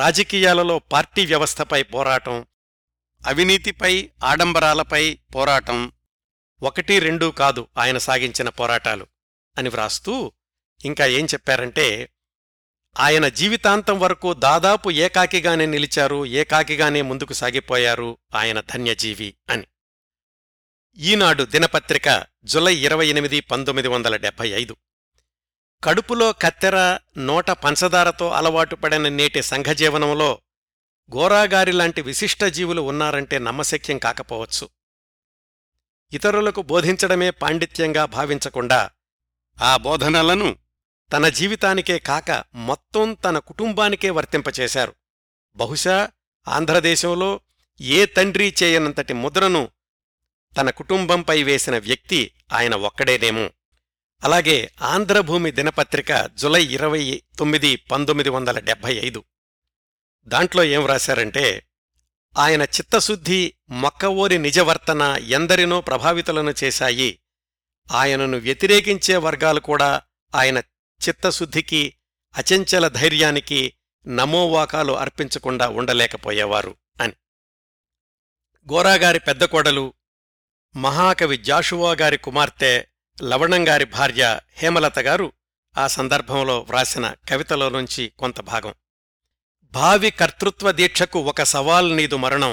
రాజకీయాలలో పార్టీ వ్యవస్థపై పోరాటం, అవినీతిపై, ఆడంబరాలపై పోరాటం, ఒకటి రెండూ కాదు ఆయన సాగించిన పోరాటాలు అని వ్రాస్తూ ఇంకా ఏం చెప్పారంటే, ఆయన జీవితాంతం వరకు దాదాపు ఏకాకిగానే నిలిచారు, ఏకాకిగానే ముందుకు సాగిపోయారు, ఆయన ధన్యజీవి అని. ఈనాడు దినపత్రిక జులై ఇరవై ఎనిమిది పంతొమ్మిది వందల డెబ్బై ఐదు. కడుపులో కత్తెర, నోట పంచదారతో అలవాటు పడిన నేటి సంఘజీవనంలో గోరాగారిలాంటి విశిష్ట జీవులు ఉన్నారంటే నమ్మశక్యం కాకపోవచ్చు. ఇతరులకు బోధించడమే పాండిత్యంగా భావించకుండా ఆ బోధనలను తన జీవితానికే కాక మొత్తం తన కుటుంబానికే వర్తింపచేశారు. బహుశా ఆంధ్రదేశంలో ఏ తండ్రి చేయనంతటి ముద్రను తన కుటుంబంపై వేసిన వ్యక్తి ఆయన ఒక్కడేనేమో. అలాగే ఆంధ్రభూమి దినపత్రిక జులై ఇరవై తొమ్మిది పంతొమ్మిది వందల డెబ్బై ఐదు. దాంట్లో ఏం వ్రాశారంటే, ఆయన చిత్తశుద్ధి, మొక్కవోని నిజవర్తన ఎందరినో ప్రభావితులను చేశాయి. ఆయనను వ్యతిరేకించే వర్గాలు కూడా ఆయన చిత్తశుద్ధికి, అచంచల ధైర్యానికి నమోవాకాలు అర్పించకుండా ఉండలేకపోయేవారు అని. గోరాగారి పెద్ద కోడలు, మహాకవి జాషువాగారి కుమార్తె లవణంగారి భార్య హేమలతగారు ఆ సందర్భంలో వ్రాసిన కవితలో నుంచి కొంత భాగం. భావి కర్తృత్వ దీక్షకు ఒక సవాల్ నీదు మరణం,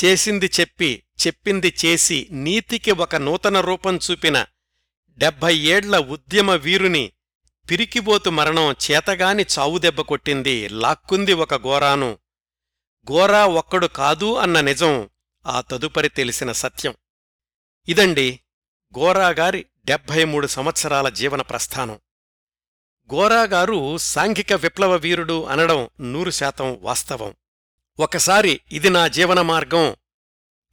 చేసింది చెప్పి చెప్పింది చేసి నీతికి ఒక నూతన రూపం చూపిన డెబ్భై ఏళ్ల ఉద్యమ వీరుని పిరికిబోతు మరణం చేతగాని చావుదెబ్బ కొట్టింది, లాక్కుంది ఒక గోరాను. గోరా ఒక్కడు కాదు అన్న నిజం ఆ తదుపరి తెలిసిన సత్యం. ఇదండి గోరాగారి డెబ్భై మూడు సంవత్సరాల జీవన ప్రస్థానం. గోరాగారు సాంఘిక విప్లవ వీరుడు అనడం నూరు శాతం వాస్తవం. ఒకసారి ఇది నా జీవన మార్గం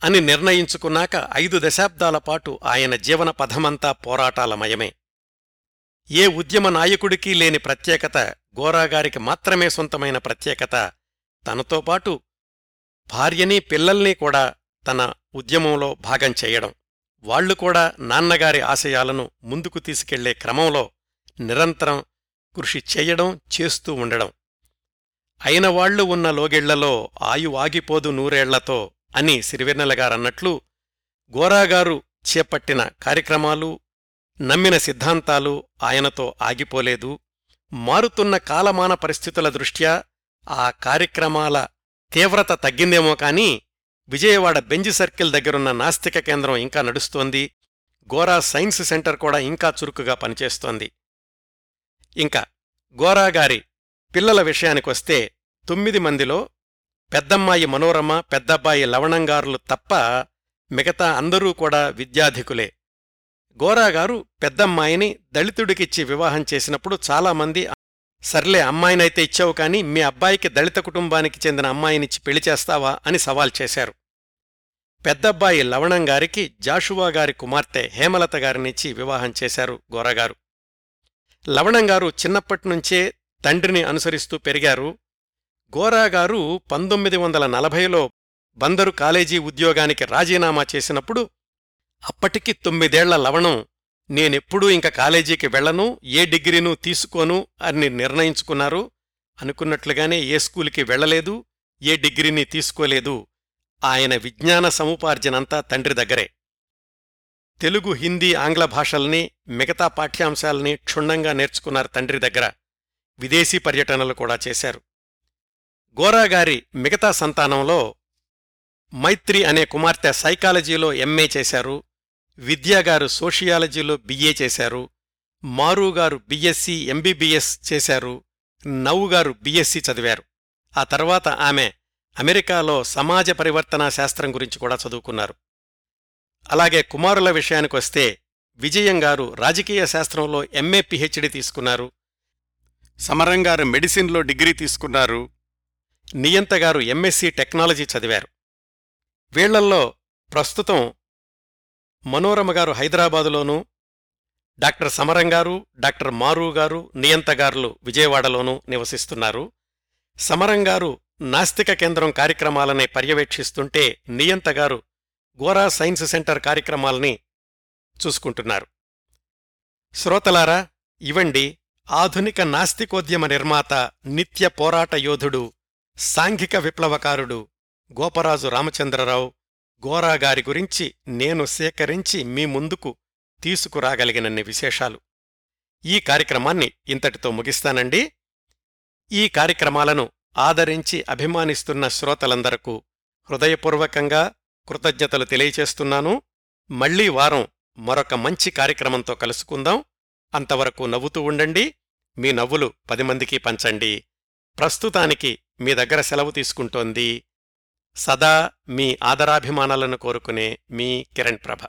అని నిర్ణయించుకున్నాక ఐదు దశాబ్దాల పాటు ఆయన జీవన పథమంతా పోరాటాలమయమే. ఏ ఉద్యమ నాయకుడికీ లేని ప్రత్యేకత, గోరాగారికి మాత్రమే సొంతమైన ప్రత్యేకత, తనతోపాటు భార్యనీ పిల్లల్నీ కూడా తన ఉద్యమంలో భాగం చెయ్యడం, వాళ్లు కూడా నాన్నగారి ఆశయాలను ముందుకు తీసుకెళ్లే క్రమంలో నిరంతరం కృషి చెయ్యడం, చేస్తూ ఉండడం. అయిన వాళ్లు ఉన్న లోగిళ్లలో ఆయువాగిపోదు నూరేళ్లతో అని సిరివెన్నెలగారన్నట్లు గోరాగారు చేపట్టిన కార్యక్రమాలు, నమ్మిన సిద్ధాంతాలు ఆయనతో ఆగిపోలేదు. మారుతున్న కాలమాన పరిస్థితుల దృష్ట్యా ఆ కార్యక్రమాల తీవ్రత తగ్గిందేమో కాని విజయవాడ బెంజ్ సర్కిల్ దగ్గరున్న నాస్తిక కేంద్రం ఇంకా నడుస్తోంది. గోరా సైన్స్ సెంటర్ కూడా ఇంకా చురుకుగా పనిచేస్తోంది. ఇంకా గోరాగారి పిల్లల విషయానికొస్తే తొమ్మిది మందిలో పెద్దమ్మాయి మనోరమ, పెద్దబ్బాయి లవణంగారులు తప్ప మిగతా అందరూ కూడా విద్యాధికులే. గోరాగారు పెద్దమ్మాయిని దళితుడికిచ్చి వివాహం చేసినప్పుడు చాలామంది, సర్లే అమ్మాయినైతే ఇచ్చావు కాని మీ అబ్బాయికి దళిత కుటుంబానికి చెందిన అమ్మాయినిచ్చి పెళ్లి చేస్తావా అని సవాల్ చేశారు. పెద్దబ్బాయి లవణంగారికి జాషువాగారి కుమార్తె హేమలత గారినిచ్చి వివాహం చేశారు గోరాగారు. లవణంగారు చిన్నప్పటినుంచే తండ్రిని అనుసరిస్తూ పెరిగారు. గోరాగారు పంతొమ్మిది వందల నలభైలో బందరు కాలేజీ ఉద్యోగానికి రాజీనామా చేసినప్పుడు అప్పటికి తొమ్మిదేళ్ల లవణం నేనెప్పుడూ ఇంక కాలేజీకి వెళ్లను, ఏ డిగ్రీనూ తీసుకోను అని నిర్ణయించుకున్నారు. అనుకున్నట్లుగానే ఏ స్కూలుకి వెళ్లలేదు, ఏ డిగ్రీని తీసుకోలేదు. ఆయన విజ్ఞాన సముపార్జనంతా తండ్రి దగ్గరే. తెలుగు, హిందీ, ఆంగ్ల భాషల్ని మిగతా పాఠ్యాంశాల్ని క్షుణ్ణంగా నేర్చుకున్నారు తండ్రి దగ్గర. విదేశీ పర్యటనలు కూడా చేశారు. గోరాగారి మిగతా సంతానంలో మైత్రి అనే కుమార్తె సైకాలజీలో ఎంఏ చేశారు, విద్యాగారు సోషియాలజీలో బిఏ చేశారు, మారుగారు బిఎస్సి ఎంబీబీఎస్ చేశారు, నవ్వుగారు బిఎస్సి చదివారు. ఆ తర్వాత ఆమె అమెరికాలో సమాజ పరివర్తనా శాస్త్రం గురించి కూడా చదువుకున్నారు. అలాగే కుమారుల విషయానికొస్తే విజయంగారు రాజకీయ శాస్త్రంలో ఎంఏ పిహెచ్డి తీసుకున్నారు, సమరంగారు మెడిసిన్లో డిగ్రీ తీసుకున్నారు, నియంతగారు ఎంఎస్సి టెక్నాలజీ చదివారు. వీళ్లల్లో ప్రస్తుతం మనోరమగారు హైదరాబాదులోనూ, డాక్టర్ సమరంగారు, డాక్టర్ మారుగారు, నియంతగారులు విజయవాడలోనూ నివసిస్తున్నారు. సమరంగారు నాస్తిక కేంద్రం కార్యక్రమాలనే పర్యవేక్షిస్తుంటే నియంతగారు గోరా సైన్స్ సెంటర్ కార్యక్రమాల్ని చూసుకుంటున్నారు. శ్రోతలారా, ఇవండి ఆధునిక నాస్తికోద్యమ నిర్మాత, నిత్య పోరాట యోధుడు, సాంఘిక విప్లవకారుడు గోపరాజు రామచంద్రరావు గోరాగారి గురించి నేను సేకరించి మీ ముందుకు తీసుకురాగలిగినన్ని విశేషాలు. ఈ కార్యక్రమాన్ని ఇంతటితో ముగిస్తానండి. ఈ కార్యక్రమాలను ఆదరించి అభిమానిస్తున్న శ్రోతలందరకు హృదయపూర్వకంగా కృతజ్ఞతలు తెలియచేస్తున్నాను. మళ్లీ వారం మరొక మంచి కార్యక్రమంతో కలుసుకుందాం. అంతవరకు నవ్వుతూ ఉండండి. మీ నవ్వులు పది మందికి పంచండి. ప్రస్తుతానికి మీ దగ్గర సెలవు తీసుకుంటోంది సదా మీ ఆదరాభిమానాలను కోరుకునే మీ కిరణ్ ప్రభ.